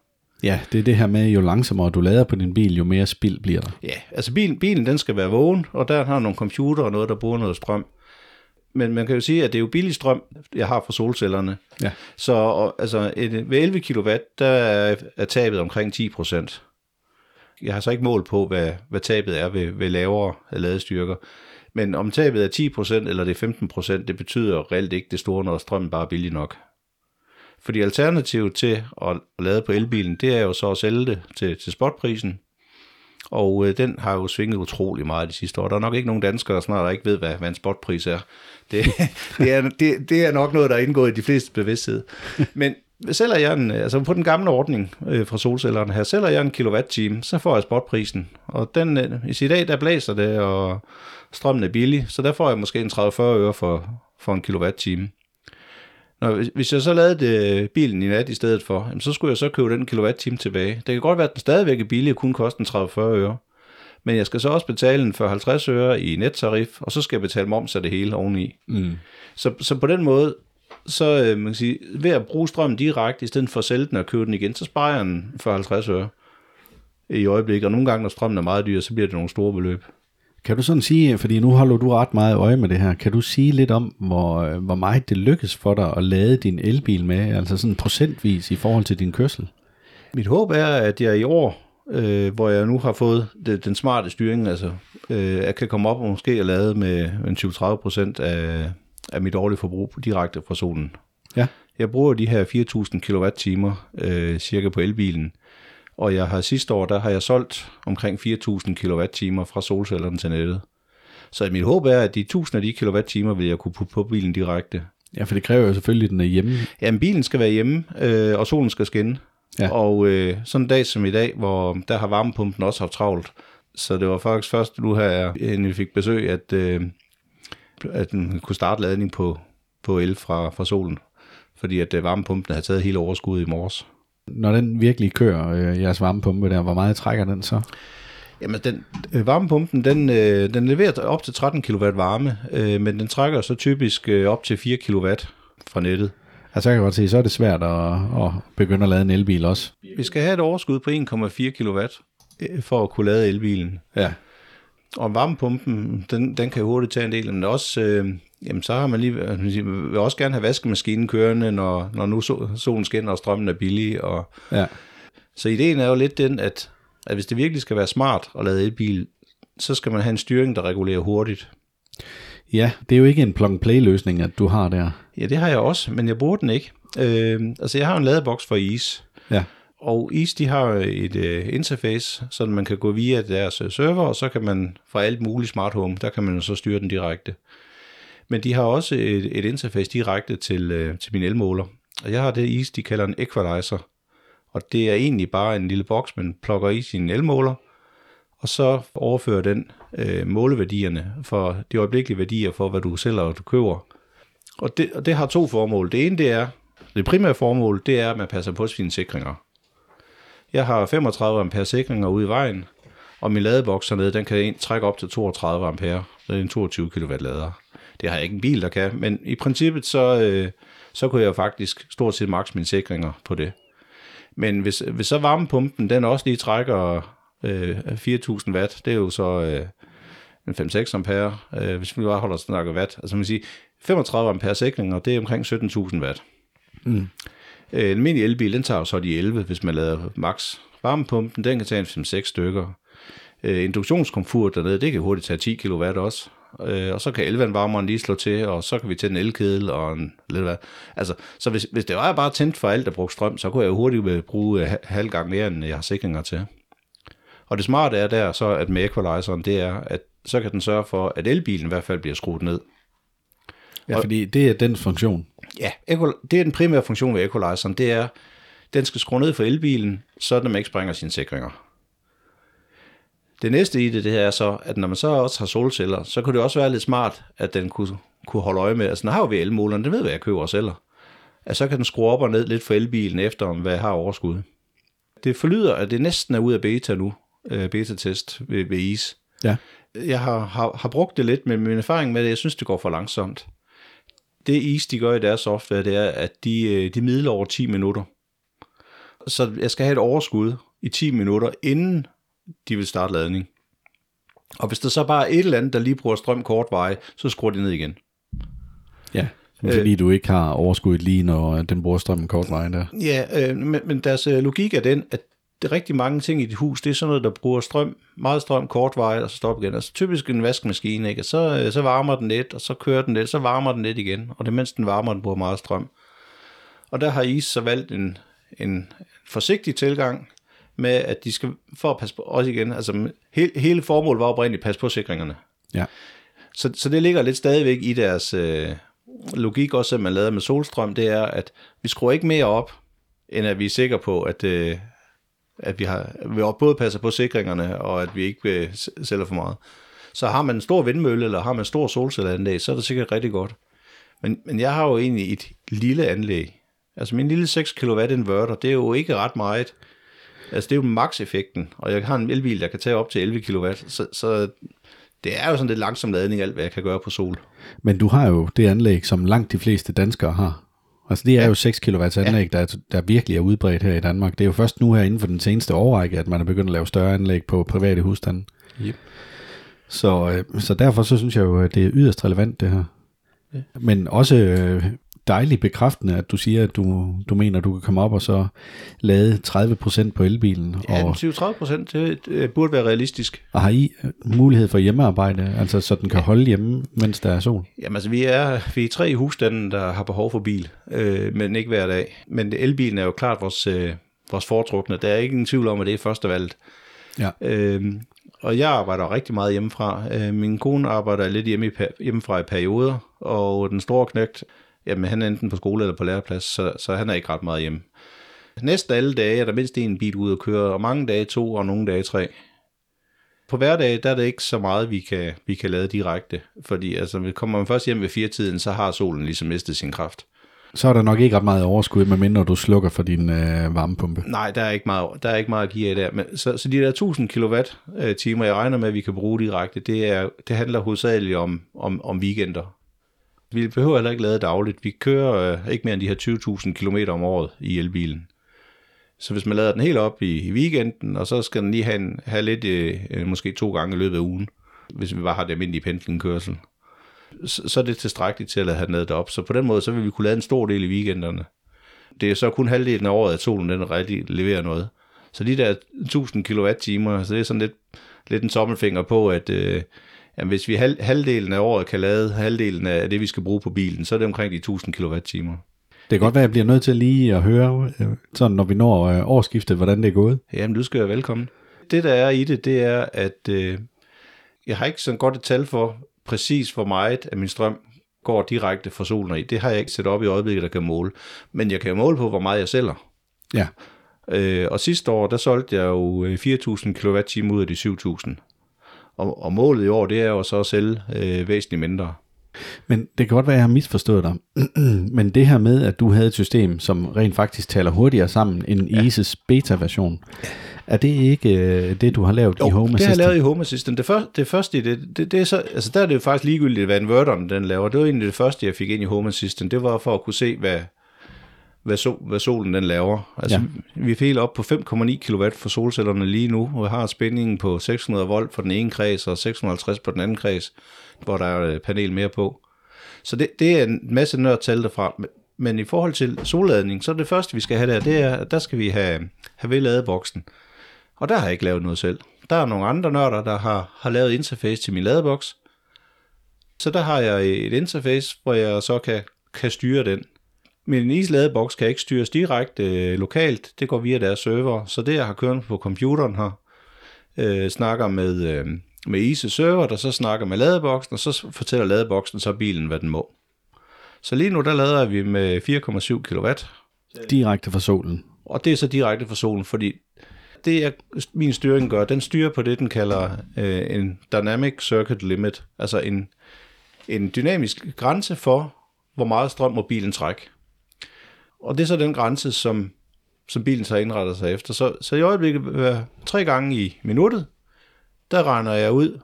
Ja, det er det her med, jo langsommere du lader på din bil, jo mere spild bliver der. Ja, altså bilen den skal være vågen, og der har nogle computer og noget, der bruger noget strøm. Men man kan jo sige, at det er jo billig strøm, jeg har fra solcellerne. Ja. Så altså, ved 11 kW, der er tabet omkring 10%. Jeg har så ikke mål på, hvad tabet er ved lavere ladestyrker. Men om tabet er 10% eller det er 15%, det betyder reelt ikke det store, når strømmen bare er billig nok. Fordi alternativet til at lade på elbilen, det er jo så at sælge det til spotprisen. Og den har jo svinget utrolig meget de sidste år. Der er nok ikke nogen danskere snart, der ikke ved, hvad en spotpris er. Det er nok noget, der er indgået i de fleste bevidsthed. Men sælger jeg på den gamle ordning fra solcellerne her, sælger jeg en kilowatt-time, så får jeg spotprisen. Og den, i dag, der blæser det, og strømmen er billig, så der får jeg måske en 30-40 øre for en kilowatt-time. Hvis jeg så lavede bilen i nat i stedet for, så skulle jeg så købe den kilowatt-time tilbage. Det kan godt være, at den stadigvæk er billig og kun koste en 30-40 øre. Men jeg skal så også betale en 40-50 øre i nettarif, og så skal jeg betale moms af det hele oveni. Mm. Så på den måde, så man kan sige, ved at bruge strømmen direkte, i stedet for at sælge den og købe den igen, så sparer jeg en 40-50 øre i øjeblikket. Og nogle gange, når strømmen er meget dyr, så bliver det nogle store beløb. Kan du sådan sige, fordi nu holder du ret meget øje med det her, kan du sige lidt om, hvor meget det lykkes for dig at lade din elbil med, altså sådan procentvis i forhold til din kørsel? Mit håb er, at jeg i år, hvor jeg nu har fået den smarte styring, altså, jeg kan komme op og måske lade med 20-30% af mit årlige forbrug direkte fra solen. Ja. Jeg bruger de her 4.000 kilowattimer cirka på elbilen. Og jeg har sidste år, der har jeg solgt omkring 4.000 kWh fra solcellerne til nettet. Så mit håb er, at de 1.000 af de kWh vil jeg kunne putte på bilen direkte. Ja, for det kræver jo selvfølgelig, at den er hjemme. Jamen, bilen skal være hjemme, og solen skal skinne. Ja. Og sådan en dag som i dag, hvor der har varmepumpen også haft travlt. Så det var faktisk først nu her, inden vi fik besøg, at den kunne starte ladning på el fra solen. Fordi at varmepumpen havde taget hele overskuddet i morges. Når den virkelig kører, jeres varmepumpe der, hvor meget trækker den så? Jamen, varmepumpen, den leverer op til 13 kW varme, men den trækker så typisk op til 4 kW fra nettet. Altså, jeg kan godt se, så er det svært at begynde at lade en elbil også. Vi skal have et overskud på 1,4 kW for at kunne lade elbilen. Ja. Og varmepumpen, den kan jo hurtigt tage en del, men også, jamen så har man lige, vil også gerne have vaskemaskinen kørende, når nu solen skinner, og strømmen er billig. Og, ja. Så ideen er jo lidt den, at hvis det virkelig skal være smart at lade elbil, så skal man have en styring, der regulerer hurtigt. Ja, det er jo ikke en plug-and-play-løsning, at du har der. Ja, det har jeg også, men jeg bruger den ikke. Jeg har en ladeboks for Easee. Ja. Og Easee, de har et interface, så man kan gå via deres server, og så kan man fra alt muligt smart home, der kan man så styre den direkte. Men de har også et interface direkte til min elmåler. Og jeg har det Easee, de kalder en equalizer. Og det er egentlig bare en lille boks, man plukker i sin elmåler, og så overfører den måleværdierne for de øjeblikkelige værdier for, hvad du sælger og du køber. Og det har to formål. Det primære formål, det er, at man passer på sine sikringer. Jeg har 35 ampere sikringer ude i vejen, og min ladeboks hernede, den kan trække op til 32 ampere. Det er en 22 kW lader. Det har jeg ikke en bil, der kan, men i princippet, så kunne jeg faktisk stort set maks mine sikringer på det. Men hvis så varmepumpen, den også lige trækker 4.000 watt, det er jo så 5-6 ampere, hvis vi bare holder snakker watt. Altså man siger, 35 ampere sikringer, det er omkring 17.000 watt. Mm. En almindelig elbil, den tager så de 11, hvis man lader max. Varmepumpen, den kan tage en 5-6 stykker. Induktionskomfur dernede, det kan hurtigt tage 10 kW også. Og så kan elvandvarmeren lige slå til, og så kan vi tænde en elkedel og en lidt hvad. Altså, så hvis det var bare tændt for alt, der brugte strøm, så kunne jeg jo hurtigt bruge halv gang mere, end jeg har sikringer til. Og det smarte er der så, at med equalizeren, det er, at så kan den sørge for, at elbilen i hvert fald bliver skruet ned. Ja, fordi det er den funktion. Ja, det er den primære funktion ved equalizeren, det er, den skal skrue ned for elbilen, så den ikke sprænger sine sikringer. Det næste i det her er så, at når man så også har solceller, så kunne det også være lidt smart, at den kunne holde øje med, altså den har jo ved elmåleren, den ved, hvad jeg køber og sælger. Altså så kan den skrue op og ned lidt for elbilen efter, hvad jeg har overskud. Det forlyder, at det næsten er ud af beta nu, beta-test ved Easee. Ja. Jeg har brugt det lidt, men min erfaring med det, jeg synes, det går for langsomt. Det Easee, de gør i deres software, det er, at de midler over 10 minutter. Så jeg skal have et overskud i 10 minutter, inden de vil starte ladning. Og hvis der så bare er et eller andet, der lige bruger strøm kortveje, så skruer de ned igen. Ja, fordi du ikke har overskuddet lige, når den bruger strømmen kortveje der. Ja, men deres logik er den, at det er rigtig mange ting i dit hus, det er sådan noget, der bruger strøm, meget strøm, kortveje, og så stopper igen. Altså typisk en vaskemaskine, ikke? Så varmer den lidt, og så kører den lidt, så varmer den lidt igen. Og det mens den varmer, den bruger meget strøm. Og der har Easee så valgt en forsigtig tilgang med, at de skal, for at passe på, også igen, altså hele formålet var oprindeligt at passe på sikringerne. Ja. Så det ligger lidt stadigvæk i deres logik også, at man lader med solstrøm, det er, at vi skruer ikke mere op, end at vi er sikre på, at vi både passer på sikringerne, og at vi ikke sælger for meget. Så har man en stor vindmølle, eller har man en stor solcelleanlæg, så er det sikkert rigtig godt. Men jeg har jo egentlig et lille anlæg. Altså min lille 6 kW inverter, det er jo ikke ret meget. Altså det er jo makseffekten, og jeg har en elbil, der kan tage op til 11 kW, så det er jo sådan lidt langsom ladning, alt hvad jeg kan gøre på sol. Men du har jo det anlæg, som langt de fleste danskere har. Altså det er jo 6 kW anlæg, der virkelig er udbredt her i Danmark. Det er jo først nu her inden for den seneste årrække, at man er begyndt at lave større anlæg på private husstande. Yep. Så derfor så synes jeg jo, at det er yderst relevant det her. Ja. Men også dejligt bekræftende, at du siger, at du mener, at du kan komme op og så lade 30% på elbilen. Ja, 20-30%, det burde være realistisk. Og har I mulighed for hjemmearbejde, altså så den kan holde hjemme, mens der er sol? Jamen altså, vi er tre i husstanden, der har behov for bil, men ikke hver dag. Men elbilen er jo klart vores foretrukne. Der er ikke en tvivl om, at det er førstevalget. Ja. Og jeg arbejder rigtig meget hjemmefra. Min kone arbejder lidt hjemmefra i perioder, og den store knægt, jamen han er enten på skole eller på læreplads, så han er ikke ret meget hjemme. Næsten alle dage er der mindst en bil ude at køre, og mange dage 2, og nogle dage 3. På hverdag, der er det ikke så meget, vi kan lade direkte, fordi altså, kommer man først hjem ved 4-tiden, så har solen ligesom mistet sin kraft. Så er der nok ikke ret meget overskud, medmindre du slukker for din varmepumpe. Nej, der er ikke meget at give af der. Men, så de der 1000 kWh, jeg regner med, at vi kan bruge direkte, det handler hovedsageligt om weekender. Vi behøver heller ikke lade dagligt. Vi kører ikke mere end de her 20.000 km om året i elbilen. Så hvis man lader den helt op i weekenden, og så skal den lige have lidt, måske 2 gange i løbet af ugen, hvis vi bare har det almindelige pendlingkørsel, så er det tilstrækkeligt til at have den ned derop. Så på den måde, så vil vi kunne lade en stor del i weekenderne. Det er så kun halvdelen af året, at solen den rigtig leverer noget. Så de der 1000 kWh, så det er sådan lidt en tommelfinger på, at jamen, hvis vi halvdelen af året kan lade halvdelen af det, vi skal bruge på bilen, så er det omkring de 1000 kWh. Det kan godt være, at jeg bliver nødt til lige at høre, sådan når vi når årsskiftet, hvordan det er gået. Jamen, du skal være velkommen. Det, der er i det, det er, at jeg har ikke sådan godt et tal for, præcis hvor meget af min strøm går direkte fra solen i. Det har jeg ikke sat op i øjeblikket, der kan måle. Men jeg kan jo måle på, hvor meget jeg sælger. Ja. Og sidste år, der solgte jeg jo 4.000 kWh ud af de 7.000. Og målet i år, det er jo så at sælge væsentligt mindre. Men det kan godt være, jeg har misforstået dig. Men det her med, at du havde et system, som rent faktisk taler hurtigere sammen end Easees beta-version, er det ikke det, du har lavet i Home Assistant? Det har jeg lavet i Home Assistant. Det første i det er så, altså der er det jo faktisk ligegyldigt, hvad inverteren den laver. Det var egentlig det første, jeg fik ind i Home Assistant. Det var for at kunne se, hvad solen den laver. Altså, ja. Vi er helt op på 5,9 kW for solcellerne lige nu, og vi har spændingen på 600 volt for den ene kreds og 650 på den anden kreds, hvor der er et panel mere på. Så det er en masse nørdtal derfra. Men i forhold til solladning, så er det første, vi skal have der, det er, at der skal vi have ved ladeboksen. Og der har jeg ikke lavet noget selv. Der er nogle andre nørder, der har lavet interface til min ladeboks. Så der har jeg et interface, hvor jeg så kan styre den. Min Easee-ladeboks kan ikke styres direkte lokalt. Det går via deres server. Så det, jeg har kørt på computeren her, snakker med Easee-server, der så snakker med ladeboksen, og så fortæller ladeboksen så bilen, hvad den må. Så lige nu, der lader vi med 4,7 kW. Direkte fra solen. Og det er så direkte fra solen, fordi det, min styring gør, den styrer på det, den kalder en dynamic circuit limit. Altså en dynamisk grænse for, hvor meget strøm må bilen trække. Og det er så den grænse, som bilen så indretter sig efter. Så i øjeblikket 3 gange i minuttet, der regner jeg ud,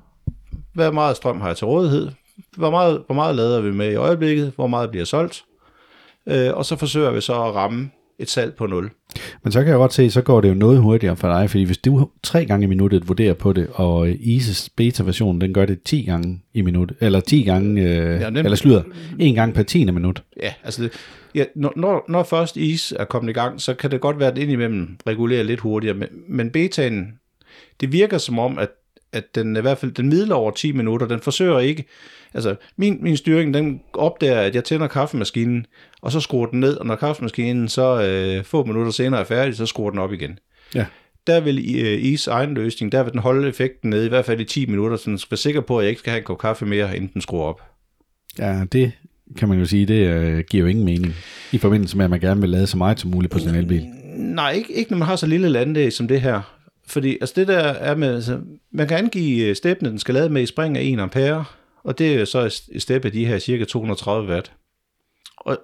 hvor meget strøm har jeg til rådighed, hvor meget lader vi med i øjeblikket, hvor meget bliver solgt, og så forsøger vi så at ramme et salg på 0. Men så kan jeg godt se, så går det jo noget hurtigere for dig, fordi hvis du 3 gange i minuttet vurderer på det, og Easees beta-version, den gør det 10 gange i minuttet, eller 10 gange, eller slutter 1 gang per 10. minut. Ja, altså når først Easee er kommet i gang, så kan det godt være, at indimellem regulerer lidt hurtigere, men betaen, det virker som om, at den i hvert fald den midler over 10 minutter, den forsøger ikke. Altså min styring, den opdager, at jeg tænder kaffemaskinen, og så skruer den ned, og når kaffemaskinen så få minutter senere er færdig, så skruer den op igen. Ja. Der vil Easees egen løsning, der vil den holde effekten nede, i hvert fald i 10 minutter, så den skal være sikker på, at jeg ikke skal have en kop kaffe mere, inden den skruer op. Ja, det kan man jo sige, det giver jo ingen mening, i forbindelse med, at man gerne vil lade så meget som muligt på sin elbil. Nej, ikke når man har så lille landdag som det her. Fordi altså det der er med, altså, man kan angive steppene, den skal lade med i spring af 1 ampere, og det er så et step af de her cirka 230 watt.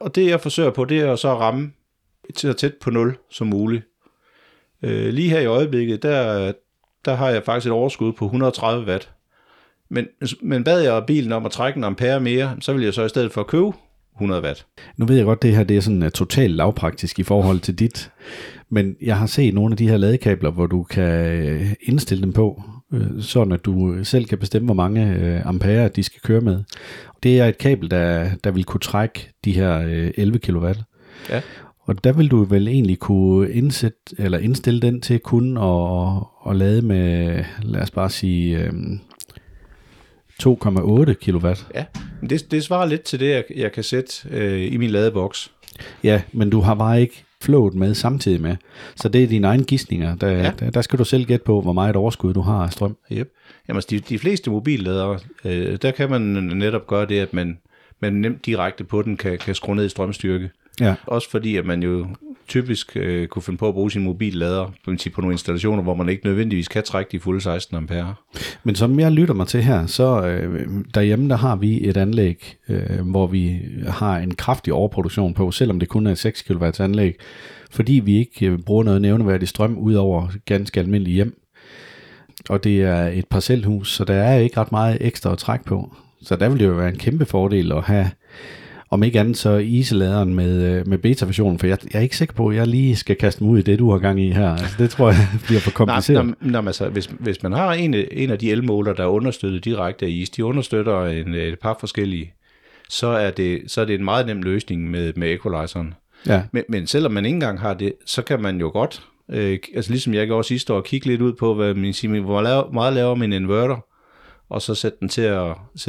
Og det jeg forsøger på, det er så at ramme så tæt på 0 som muligt. Lige her i øjeblikket, der har jeg faktisk et overskud på 130 watt. Men bad jeg bilen om at trække en ampere mere, så vil jeg så i stedet for at købe 100 watt. Nu ved jeg godt, det her det er sådan totalt lavpraktisk i forhold til dit, men jeg har set nogle af de her ladekabler, hvor du kan indstille dem på, sådan at du selv kan bestemme, hvor mange ampere de skal køre med. Det er et kabel, der vil kunne trække de her 11 kW. Ja. Og der vil du vel egentlig kunne indstille den til kun at lade med, lad os bare sige 2,8 kW. Ja, det svarer lidt til det, jeg kan sætte i min ladeboks. Ja, men du har bare ikke flowet med samtidig med. Så det er dine egne gidsninger. Der skal du selv gætte på, hvor meget overskud du har af strøm. Yep. Jamen, de fleste mobilladere, der kan man netop gøre det, at man nemt direkte på den kan skrue ned i strømstyrke. Ja. Også fordi, at man jo typisk kunne finde på at bruge sin mobillader på nogle installationer, hvor man ikke nødvendigvis kan trække de fulde 16 ampere. Men som jeg lytter mig til her, så derhjemme der har vi et anlæg, hvor vi har en kraftig overproduktion på, selvom det kun er et 6 kW anlæg, fordi vi ikke bruger noget nævneværdig strøm ud over ganske almindelige hjem. Og det er et parcelhus, så der er ikke ret meget ekstra at trække på. Så der vil det jo være en kæmpe fordel at have Om ikke andet så Easee-laderen med beta-versionen, for jeg er ikke sikker på, at jeg lige skal kaste mig ud i det, du har gang i her. Altså, det tror jeg bliver for kompliceret. Nej, altså, hvis man har en af de elmåler, der er understøttet direkte af Easee, de understøtter et par forskellige, så er det en meget nem løsning med equalizeren. Ja. Men selvom man ikke engang har det, så kan man jo godt, altså ligesom jeg også sidste år, kigge lidt ud på, hvor meget laver min inverter, og så sætte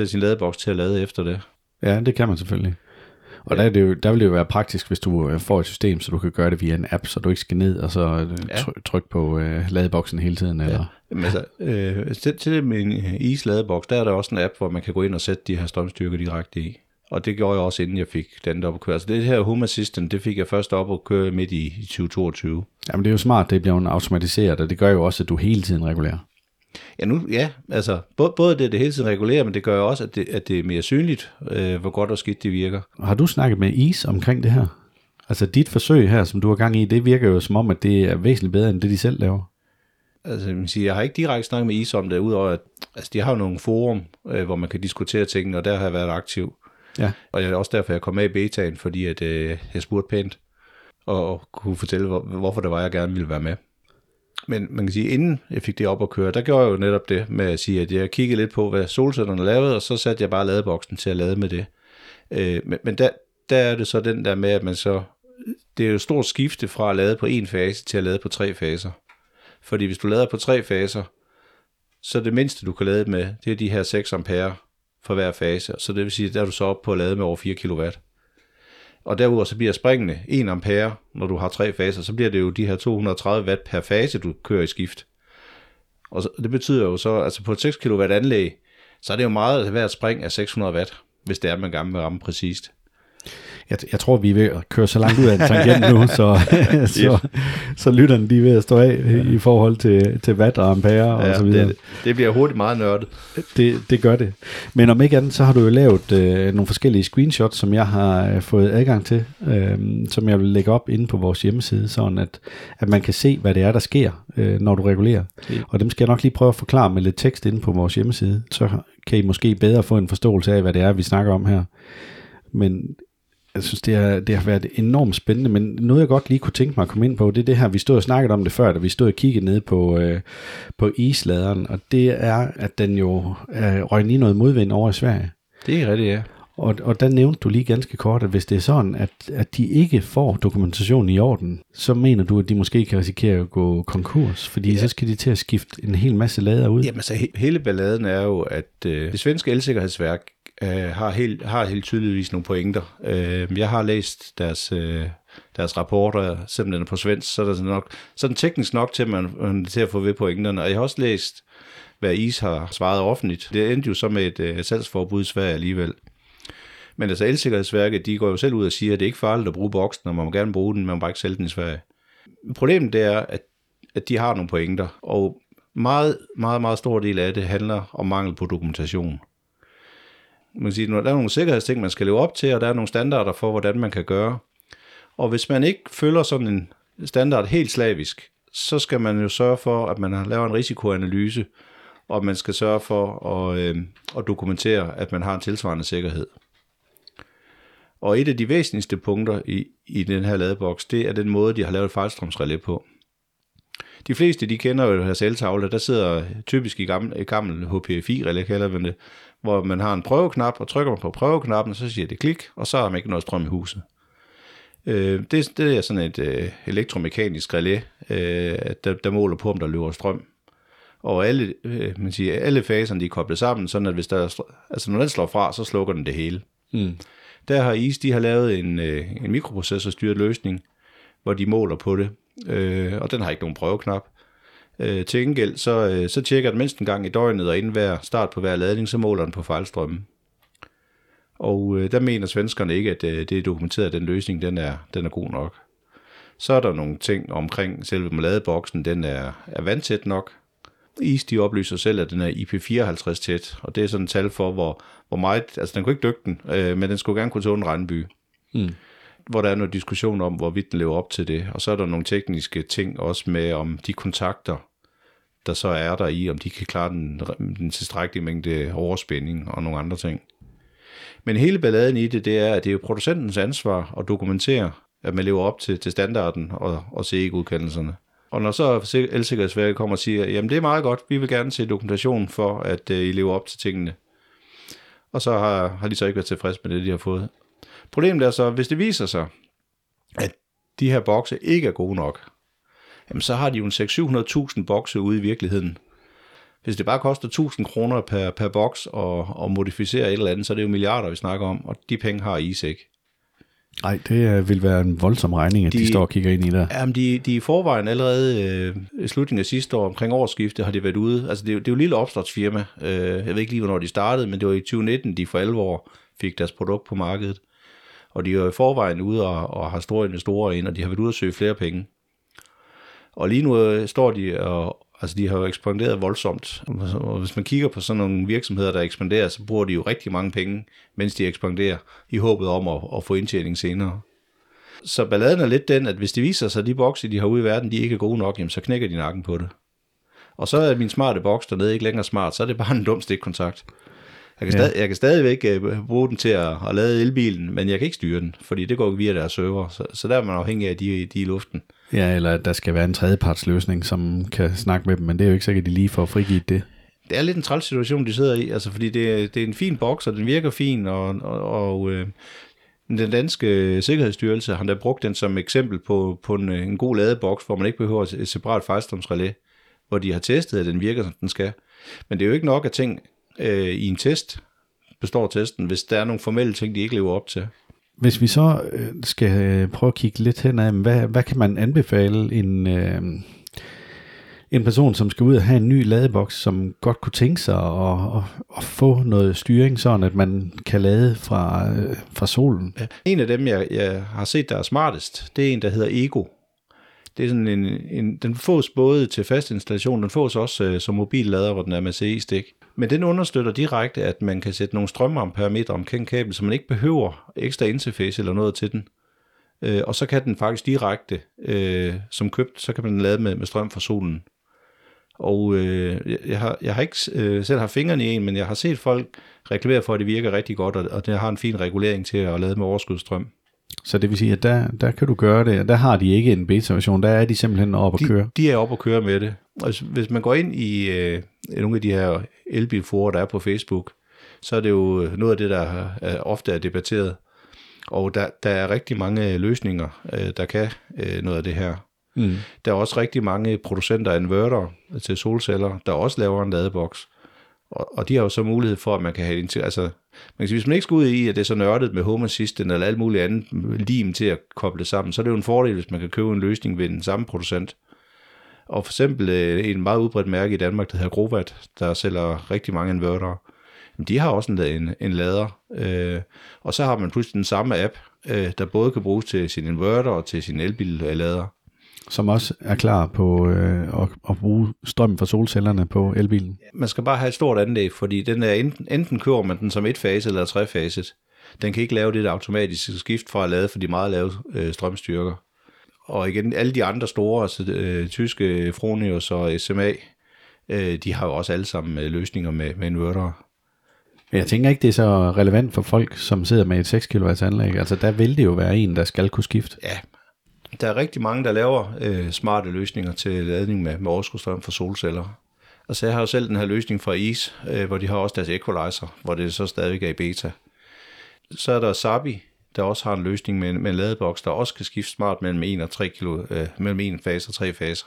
sin ladeboks til at lade efter det. Ja, det kan man selvfølgelig. Og ja. Der vil det jo være praktisk, hvis du får et system, så du kan gøre det via en app, så du ikke skal ned og så trykke på ladeboksen hele tiden. Eller? Ja. Men altså, til det med en Easee-ladeboks, der er der også en app, hvor man kan gå ind og sætte de her strømstyrker direkte i. Og det gjorde jeg også, inden jeg fik den op at køre. Så det her Home Assistant, det fik jeg først op at køre midt i 2022. Jamen det er jo smart, det bliver jo automatiseret, og det gør jo også, at du hele tiden regulerer. Altså både det hele tiden regulerer, men det gør jo også, at det er mere synligt, hvor godt og skidt det virker. Har du snakket med Easee omkring det her? Altså dit forsøg her, som du har gang i, det virker jo som om, at det er væsentligt bedre, end det de selv laver. Altså jeg har ikke direkte snakket med Easee om det, udover at altså, de har jo nogle forum, hvor man kan diskutere ting, og der har jeg været aktiv. Ja. Og det er også derfor, jeg kom med i betaen, fordi at, jeg spurgte pænt og kunne fortælle, hvorfor det var, jeg gerne ville være med. Men man kan sige, inden jeg fik det op at køre, der gjorde jeg jo netop det med at sige, at jeg kiggede lidt på, hvad solcellerne lavede, og så satte jeg bare ladeboksen til at lade med det. Men der er det så den der med, at man så... Det er jo et stort skifte fra at lade på en fase til at lade på tre faser. Fordi hvis du lader på tre faser, så det mindste, du kan lade med, det er de her 6 ampere for hver fase. Så det vil sige, at der er du så oppe på at lade med over 4 kW. Og derudover så bliver springende 1 ampere, når du har tre faser, så bliver det jo de her 230 watt per fase, du kører i skift. Og det betyder jo så, altså på et 6 kW anlæg, så er det jo meget hvert spring af 600 watt, hvis det er, man gerne vil ramme præcist. Jeg tror, vi er ved at køre så langt ud af en tangent nu, så lytterne de er ved at stå af i forhold til watt og ampere og så videre. Det bliver hurtigt meget nørdet. Det gør det. Men om ikke andet, så har du jo lavet nogle forskellige screenshots, som jeg har fået adgang til, som jeg vil lægge op inde på vores hjemmeside, sådan at man kan se, hvad det er, der sker, når du regulerer. Okay. Og dem skal jeg nok lige prøve at forklare med lidt tekst inde på vores hjemmeside, så kan I måske bedre få en forståelse af, hvad det er, vi snakker om her. Men jeg synes, det har været enormt spændende, men noget, jeg godt lige kunne tænke mig at komme ind på, det er det her, vi stod og snakkede om det før, da vi stod og kiggede nede på Easee-laderen, og det er, at den jo røg lige noget modvind over i Sverige. Det er rigtigt, ja. Og der nævnte du lige ganske kort, at hvis det er sådan, at de ikke får dokumentation i orden, så mener du, at de måske kan risikere at gå konkurs, fordi så skal de til at skifte en hel masse lader ud. Jamen så hele balladen er jo, at det svenske elsikkerhedsværk har helt tydeligvis nogle pointer. Jeg har læst deres rapporter, selvom den er på svensk, så er der nok, sådan teknisk nok til, at få ved pointerne. Og jeg har også læst, hvad Easee har svaret offentligt. Det endte jo så med et salgsforbud i Sverige alligevel. Men altså elsikkerhedsværket, de går jo selv ud og siger, at det ikke er farligt at bruge boksen, og man må gerne bruge den, man må bare ikke sælge den i Sverige. Problemet det er, at de har nogle pointer, og meget, meget, meget stor del af det handler om mangel på dokumentation. Man kan sige, der er nogle sikkerhedsting, man skal leve op til, og der er nogle standarder for, hvordan man kan gøre. Og hvis man ikke følger sådan en standard helt slavisk, så skal man jo sørge for, at man laver en risikoanalyse, og man skal sørge for at dokumentere, at man har en tilsvarende sikkerhed. Og et af de væsentligste punkter i den her ladeboks, det er den måde, de har lavet fejlstrømsrelæ på. De fleste, de kender jo her selvtavler, der sidder typisk i gammel HPFI-relæ, kalder man det, hvor man har en prøveknap, og trykker man på prøveknappen, så siger det klik, og så har man ikke noget strøm i huset. Det er sådan et elektromekanisk relæ, der måler på, om der løber strøm. Og alle faserne, de er koblet sammen, sådan at hvis når den slår fra, så slukker den det hele. Mm. Der har Easee, de har lavet en mikroprocessorstyret løsning, hvor de måler på det, og den har ikke nogen prøveknap. Til gengæld, så tjekker den mindst en gang i døgnet, og inden hver start på hver ladning, så måler den på fejlstrømmen. Og der mener svenskerne ikke, at det er dokumenteret, at den løsning den er god nok. Så er der nogle ting omkring selve ladeboksen, den er vandtæt nok. Easee, de oplyser selv, at den er IP54 tæt, og det er sådan et tal for, hvor meget, altså den kunne ikke dykke den, men den skulle gerne kunne tåle en regnby. Mm. Hvor der er noget diskussion om, hvorvidt den lever op til det, og så er der nogle tekniske ting også med, om de kontakter, der så er der i, om de kan klare den tilstrækkelige mængde overspænding og nogle andre ting. Men hele balladen i det, det er, at det er jo producentens ansvar at dokumentere, at man lever op til standarden og CE-godkendelserne. Og når så elsikkerhedsværket kommer og siger, jamen det er meget godt, vi vil gerne se dokumentation for, at I lever op til tingene. Og så har de så ikke været tilfredse med det, de har fået. Problemet er så, hvis det viser sig, at de her bokse ikke er gode nok, jamen så har de jo en 600-700.000 bokse ude i virkeligheden. Hvis det bare koster 1.000 kroner per boks og modificere et eller andet, så er det jo milliarder, vi snakker om, og de penge har Easee ikke. Nej, det vil være en voldsom regning, at de står og kigger ind i der. Jamen, de i forvejen allerede i slutningen af sidste år, omkring årsskiftet, har de været ude. Altså, det er jo et lille opstartsfirma. Jeg ved ikke lige, hvornår de startede, men det var i 2019, de for alvor fik deres produkt på markedet. Og de er jo i forvejen ude og har store investorer ind, og de har været ude og søge flere penge. Og lige nu står de og... Altså, de har jo ekspanderet voldsomt. Og hvis man kigger på sådan nogle virksomheder, der ekspanderer, så bruger de jo rigtig mange penge, mens de ekspanderer, i håbet om at få indtjening senere. Så balladen er lidt den, at hvis det viser sig, at de bokser, de har ude i verden, de ikke er gode nok, jamen, så knækker de nakken på det. Og så er min smarte boks dernede ikke længere smart, så er det bare en dum stikkontakt. Jeg kan stadigvæk bruge den til at lade elbilen, men jeg kan ikke styre den, fordi det går via deres server, så der er man afhængig af de i luften. Ja, eller at der skal være en tredjepartsløsning, som kan snakke med dem, men det er jo ikke sikkert, de lige får frigivet det. Det er lidt en træls situation, de sidder i, altså fordi det er en fin boks, og den virker fin, og den danske sikkerhedsstyrelse har da brugt den som eksempel på en god ladeboks, hvor man ikke behøver et separat fejlstrømsrelæ, hvor de har testet, at den virker, som den skal. Men det er jo ikke nok, at ting i en test består testen, hvis der er nogle formelle ting, de ikke lever op til. Hvis vi så skal prøve at kigge lidt henad, hvad kan man anbefale en person, som skal ud og have en ny ladeboks, som godt kunne tænke sig at få noget styring, sådan at man kan lade fra solen? En af dem, jeg har set, der er smartest, det er en, der hedder Ego. Det er sådan den fås både til fast installation, den fås også som mobillader, hvor den er med CE-stik. Men den understøtter direkte, at man kan sætte nogle strømamperemeter omkring kablet, så man ikke behøver ekstra interface eller noget til den. Og så kan den faktisk direkte, som købt, så kan man lade med strøm fra solen. Og jeg har ikke selv haft fingrene i en, men jeg har set folk reklamere for, at det virker rigtig godt, og det har en fin regulering til at lade med overskudsstrøm. Så det vil sige, at der kan du gøre det, og der har de ikke en beta-version, der er de simpelthen oppe at køre. De er oppe at køre med det. Og hvis man går ind i nogle af de her elbilforer, der er på Facebook, så er det jo noget af det, der ofte er debatteret. Og der er rigtig mange løsninger, der kan noget af det her. Mm. Der er også rigtig mange producenter af inverter til solceller, der også laver en ladeboks. Og de har jo så mulighed for, at man kan have det til, altså man kan sige, hvis man ikke skal ud i, at det er så nørdet med Home Assistant eller alt muligt andet lim til at koble sammen, så er det jo en fordel, hvis man kan købe en løsning ved den samme producent. Og for eksempel en meget udbredt mærke i Danmark, der hedder Growatt, der sælger rigtig mange invertere. De har også en lader, og så har man pludselig den samme app, der både kan bruges til sin inverter og til sin elbillader. Som også er klar på at bruge strømmen fra solcellerne på elbilen. Man skal bare have et stort anlæg, fordi den er enten kører man den som etfase eller trefaset. Den kan ikke lave det automatiske skift fra at lade for de meget lave strømstyrker. Og igen, alle de andre store, altså tyske Fronius og SMA, de har jo også alle sammen løsninger med inverter. Jeg tænker ikke, det er så relevant for folk, som sidder med et 6 kW anlæg. Altså der vil det jo være en, der skal kunne skifte. Ja. Der er rigtig mange, der laver smarte løsninger til ladning med overskudsstrøm fra solceller. Altså jeg har jo selv den her løsning fra Easee, hvor de har også deres equalizer, hvor det så stadig er i beta. Så er der Zabi, der også har en løsning med en ladeboks, der også kan skifte smart mellem 1 fase og 3 faser.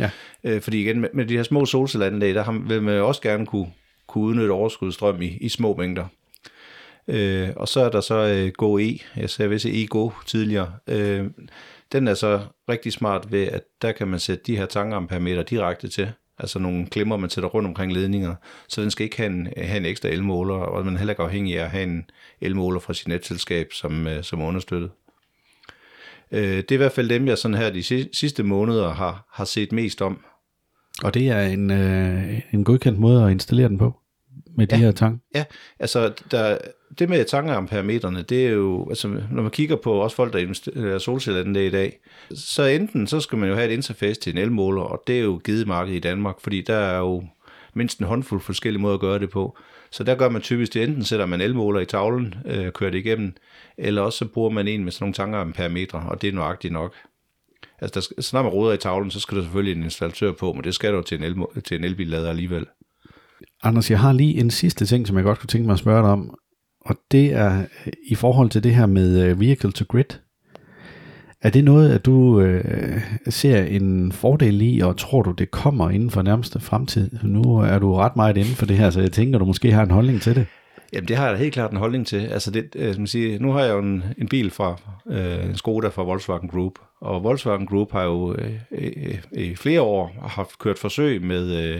Ja. Fordi igen, med de her små solcelleranlæg, der vil man også gerne kunne udnytte overskudsstrøm i små mængder. Og så er der så GoE, jeg sagde vist Ego tidligere. Den er så rigtig smart ved, at der kan man sætte de her tankamperemeter direkte til, altså nogle klemmer, man sætter rundt omkring ledninger, så den skal ikke have en ekstra elmåler, og man er heller ikke afhængig af at have en elmåler fra sit netselskab, som er understøttet. Det er i hvert fald dem, jeg sådan her de sidste måneder har set mest om. Og det er en godkendt måde at installere den på? Med de her tang? Ja, altså det med tangamperemeterne, det er jo, altså når man kigger på også folk, der investerer solcelleranlæg i dag, så enten så skal man jo have et interface til en elmåler, og det er jo givet markedet i Danmark, fordi der er jo mindst en håndfuld forskellige måder at gøre det på. Så der gør man typisk det, enten sætter man elmåler i tavlen, kører det igennem, eller også så bruger man en med sådan nogle tanker om parametre, og det er nøjagtigt nok. Altså, der, så når man roder i tavlen, så skal der selvfølgelig en installatør på, men det skal der til en elbillader alligevel. Anders, jeg har lige en sidste ting, som jeg godt kunne tænke mig at spørge dig om, og det er i forhold til det her med vehicle to grid. Er det noget, at du ser en fordel i, og tror du, det kommer inden for nærmeste fremtid? Nu er du ret meget inden for det her, så jeg tænker, du måske har en holdning til det. Jamen, det har jeg da helt klart en holdning til. Altså, det, som siger, nu har jeg jo en bil fra en Skoda fra Volkswagen Group, og Volkswagen Group har jo i flere år haft kørt forsøg med...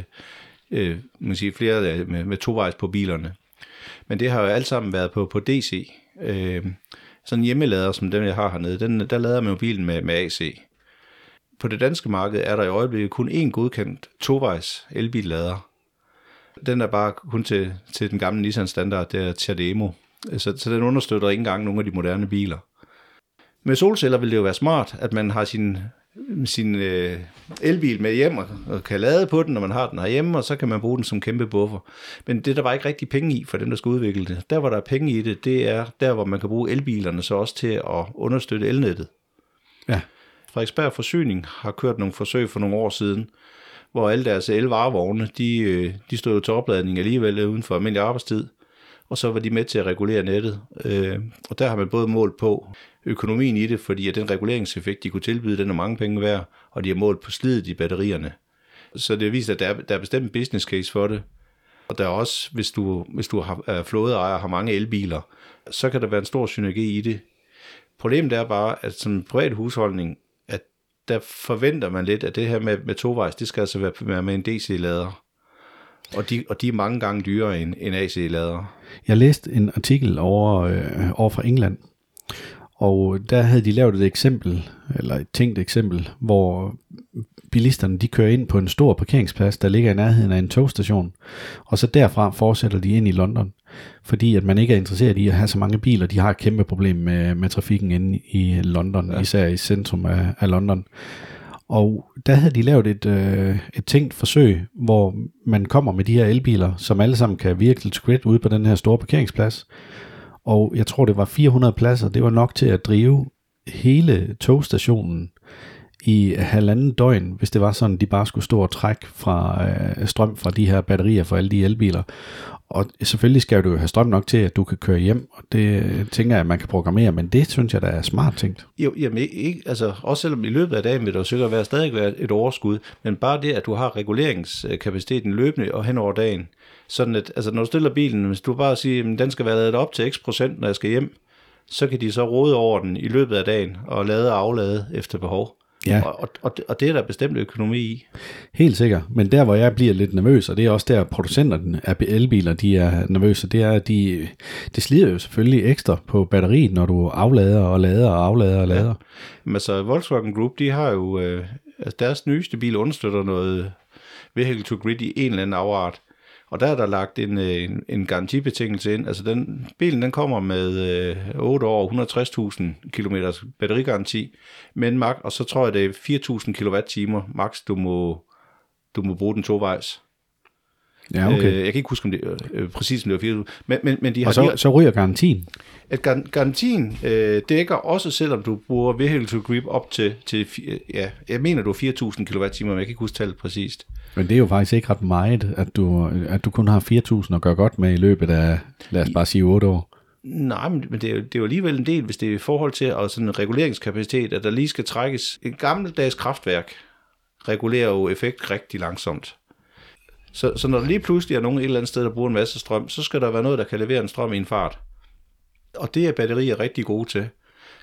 flere med tovejs på bilerne. Men det har jo alt sammen været på DC. Sådan en hjemmelader, som den jeg har hernede, der lader man jo bilen med AC. På det danske marked er der i øjeblikket kun én godkendt tovejs elbillader. Den er bare kun til den gamle Nissan-standard, det er CHAdeMO. Så den understøtter ikke engang nogle af de moderne biler. Med solceller vil det jo være smart, at man har sin elbil med hjem og kan lade på den, når man har den herhjemme, og så kan man bruge den som kæmpe buffer. Men det, der var ikke rigtig penge i for dem, der skal udvikle det. Der, hvor der er penge i det, det er der, hvor man kan bruge elbilerne så også til at understøtte elnettet. Ja. Frederiksberg Forsyning har kørt nogle forsøg for nogle år siden, hvor alle deres elvarevogne, de stod jo til opladning alligevel uden for almindelig arbejdstid, og så var de med til at regulere nettet. Og der har man både målt på økonomien i det, fordi at den reguleringseffekt, de kunne tilbyde, den er mange penge værd, og de har målt på slidet i batterierne. Så det viser, at der er bestemt en business case for det. Og der er også, hvis du er flådeejer og har mange elbiler, så kan der være en stor synergi i det. Problemet er bare, at som privat husholdning, at der forventer man lidt, at det her med tovejs, det skal altså være med en DC-lader. Og de er mange gange dyrere end AC-lader. Jeg læste en artikel over fra England, og der havde de lavet et tænkt eksempel, hvor bilisterne de kører ind på en stor parkeringsplads, der ligger i nærheden af en togstation, og så derfra fortsætter de ind i London, fordi at man ikke er interesseret i at have så mange biler. De har et kæmpe problem med trafikken inde i London, ja. Især i centrum af London. Og der havde de lavet et tænkt forsøg, hvor man kommer med de her elbiler, som alle sammen kan virkelig skridt ude på den her store parkeringsplads. Og jeg tror, det var 400 pladser. Det var nok til at drive hele togstationen i 1,5 døgn, hvis det var sådan, de bare skulle stå og trække fra strøm fra de her batterier for alle de elbiler. Og selvfølgelig skal du jo have strøm nok til, at du kan køre hjem, og det tænker jeg, at man kan programmere, men det synes jeg, der er smart tænkt. Jo, jamen ikke, altså også selvom i løbet af dagen vil der sikkert stadig være et overskud, men bare det, at du har reguleringskapaciteten løbende og hen over dagen, sådan at, altså når du stiller bilen, hvis du bare siger, at den skal være ladet op til x%, når jeg skal hjem, så kan de så rode over den i løbet af dagen og lade og aflade efter behov. Ja. Og det er der bestemt økonomi i. Helt sikkert, men der hvor jeg bliver lidt nervøs, og det er også der producenterne af elbiler, de er nervøse, det er, at det slider jo selvfølgelig ekstra på batteriet, når du aflader og lader og aflader og lader. Ja. Men altså Volkswagen Group, de har jo, deres nyeste bil understøtter noget vehicle to grid i en eller anden afart, og der er der lagt en garantibetingelse ind, altså bilen kommer med 8 år 160.000 km batterigaranti, men og så tror jeg det er 4.000 kWh max du må bruge den tovejs. Ja, okay. Jeg kan ikke huske om det præcis om det var 4.000, men de har så ryger garantien. At garantien dækker også selvom du bruger vehicle to grid op til ja, jeg mener du 4.000 kWh, men jeg kan ikke huske tallet præcist. Men det er jo faktisk ikke ret meget, at du kun har 4.000 at gøre godt med i løbet af, lad os bare sige, 8 år. Nej, men det er jo alligevel en del, hvis det er i forhold til og sådan en reguleringskapacitet, at der lige skal trækkes. Et gammeldags kraftværk regulerer jo effekt rigtig langsomt. Så når der lige pludselig er nogen et eller andet sted, der bruger en masse strøm, så skal der være noget, der kan levere en strøm i en fart. Og det er batterier rigtig gode til.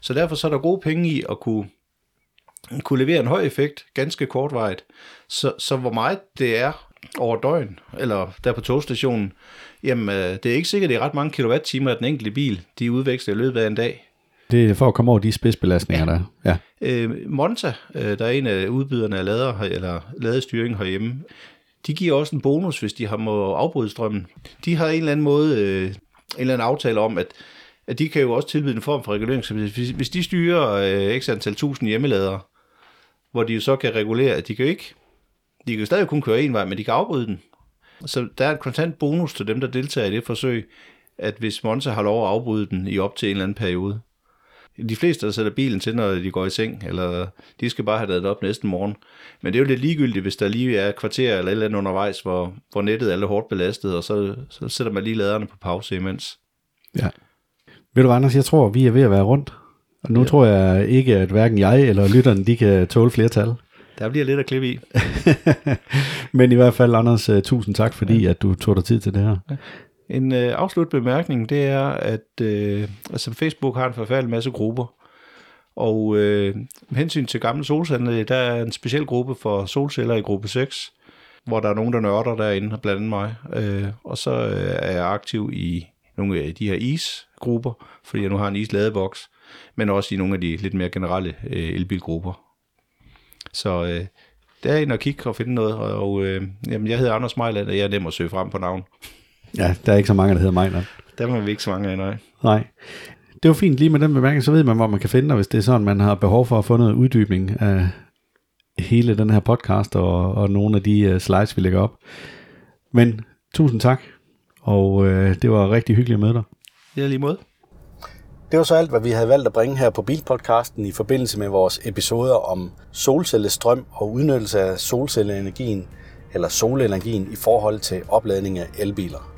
Så derfor så er der gode penge i at kunne levere en høj effekt, ganske kortvarigt, så hvor meget det er over døgn, eller der på togstationen, jamen det er ikke sikkert, det er ret mange kilowattimer af den enkelte bil, de udveksler i løbet af en dag. Det er for at komme over de spidsbelastninger, ja. Der er. Ja. Monta, der er en af udbyderne af lader, eller ladestyring herhjemme, de giver også en bonus, hvis de har må afbryde strømmen. De har en eller anden måde, en eller anden aftale om, at de kan jo også tilbyde en form for reguleringskapacitet. Hvis de styrer x antal 1000 hjemmeladere, hvor de jo så kan regulere, at de kan jo stadig kun køre en vej, men de kan afbryde den. Så der er et konstant bonus til dem, der deltager i det forsøg, at hvis Monta har lov at afbryde den i op til en eller anden periode. De fleste, der sætter bilen til, når de går i seng, eller de skal bare have ladet op næste morgen. Men det er jo lidt ligegyldigt, hvis der lige er kvarter eller et eller andet undervejs, hvor nettet er lidt hårdt belastet, og så sætter man lige laderne på pause imens. Ja. Ved du hvad, Anders, jeg tror, vi er ved at være rundt. Og nu tror jeg ikke, at hverken jeg eller lytterne, de kan tåle flere tal. Der bliver lidt at klippe i. Men i hvert fald, Anders, tusind tak, fordi at du tog dig tid til det her. Ja. En afslut bemærkning, det er, at altså Facebook har en forfærdelig masse grupper, og med hensyn til gamle solceller, der er en speciel gruppe for solceller i gruppe 6, hvor der er nogen, der nørder derinde, blandt andet mig, og så er jeg aktiv i nogle af de her isgrupper, fordi jeg nu har en isladeboks, men også i nogle af de lidt mere generelle elbilgrupper. Så der er ind og kigge og finde noget, og jamen, jeg hedder Anders Mejland, og jeg er nem at søge frem på navn. Ja, der er ikke så mange, der hedder Mejland. Der må vi ikke så mange af, nej. Nej. Det var fint lige med den bemærkning, så ved man, hvor man kan finde dig, hvis det er sådan, man har behov for at få noget uddybning af hele den her podcast og nogle af de slides, vi lægger op. Men tusind tak, og det var rigtig hyggeligt at møde dig. Ja, lige måde. Det var så alt, hvad vi havde valgt at bringe her på Bilpodcasten i forbindelse med vores episoder om solcellestrøm og udnyttelse af solcelleenergien eller solenergien i forhold til opladning af elbiler.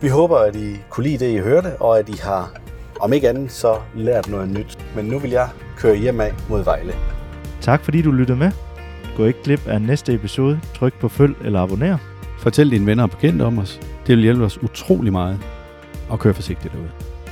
Vi håber, at I kunne lide det, I hørte, og at I har, om ikke andet, så lært noget nyt. Men nu vil jeg køre hjem af mod Vejle. Tak fordi du lyttede med. Gå ikke glip af næste episode. Tryk på følg eller abonner. Fortæl dine venner og bekendte om os. Det vil hjælpe os utrolig meget. Og kør forsigtigt derude.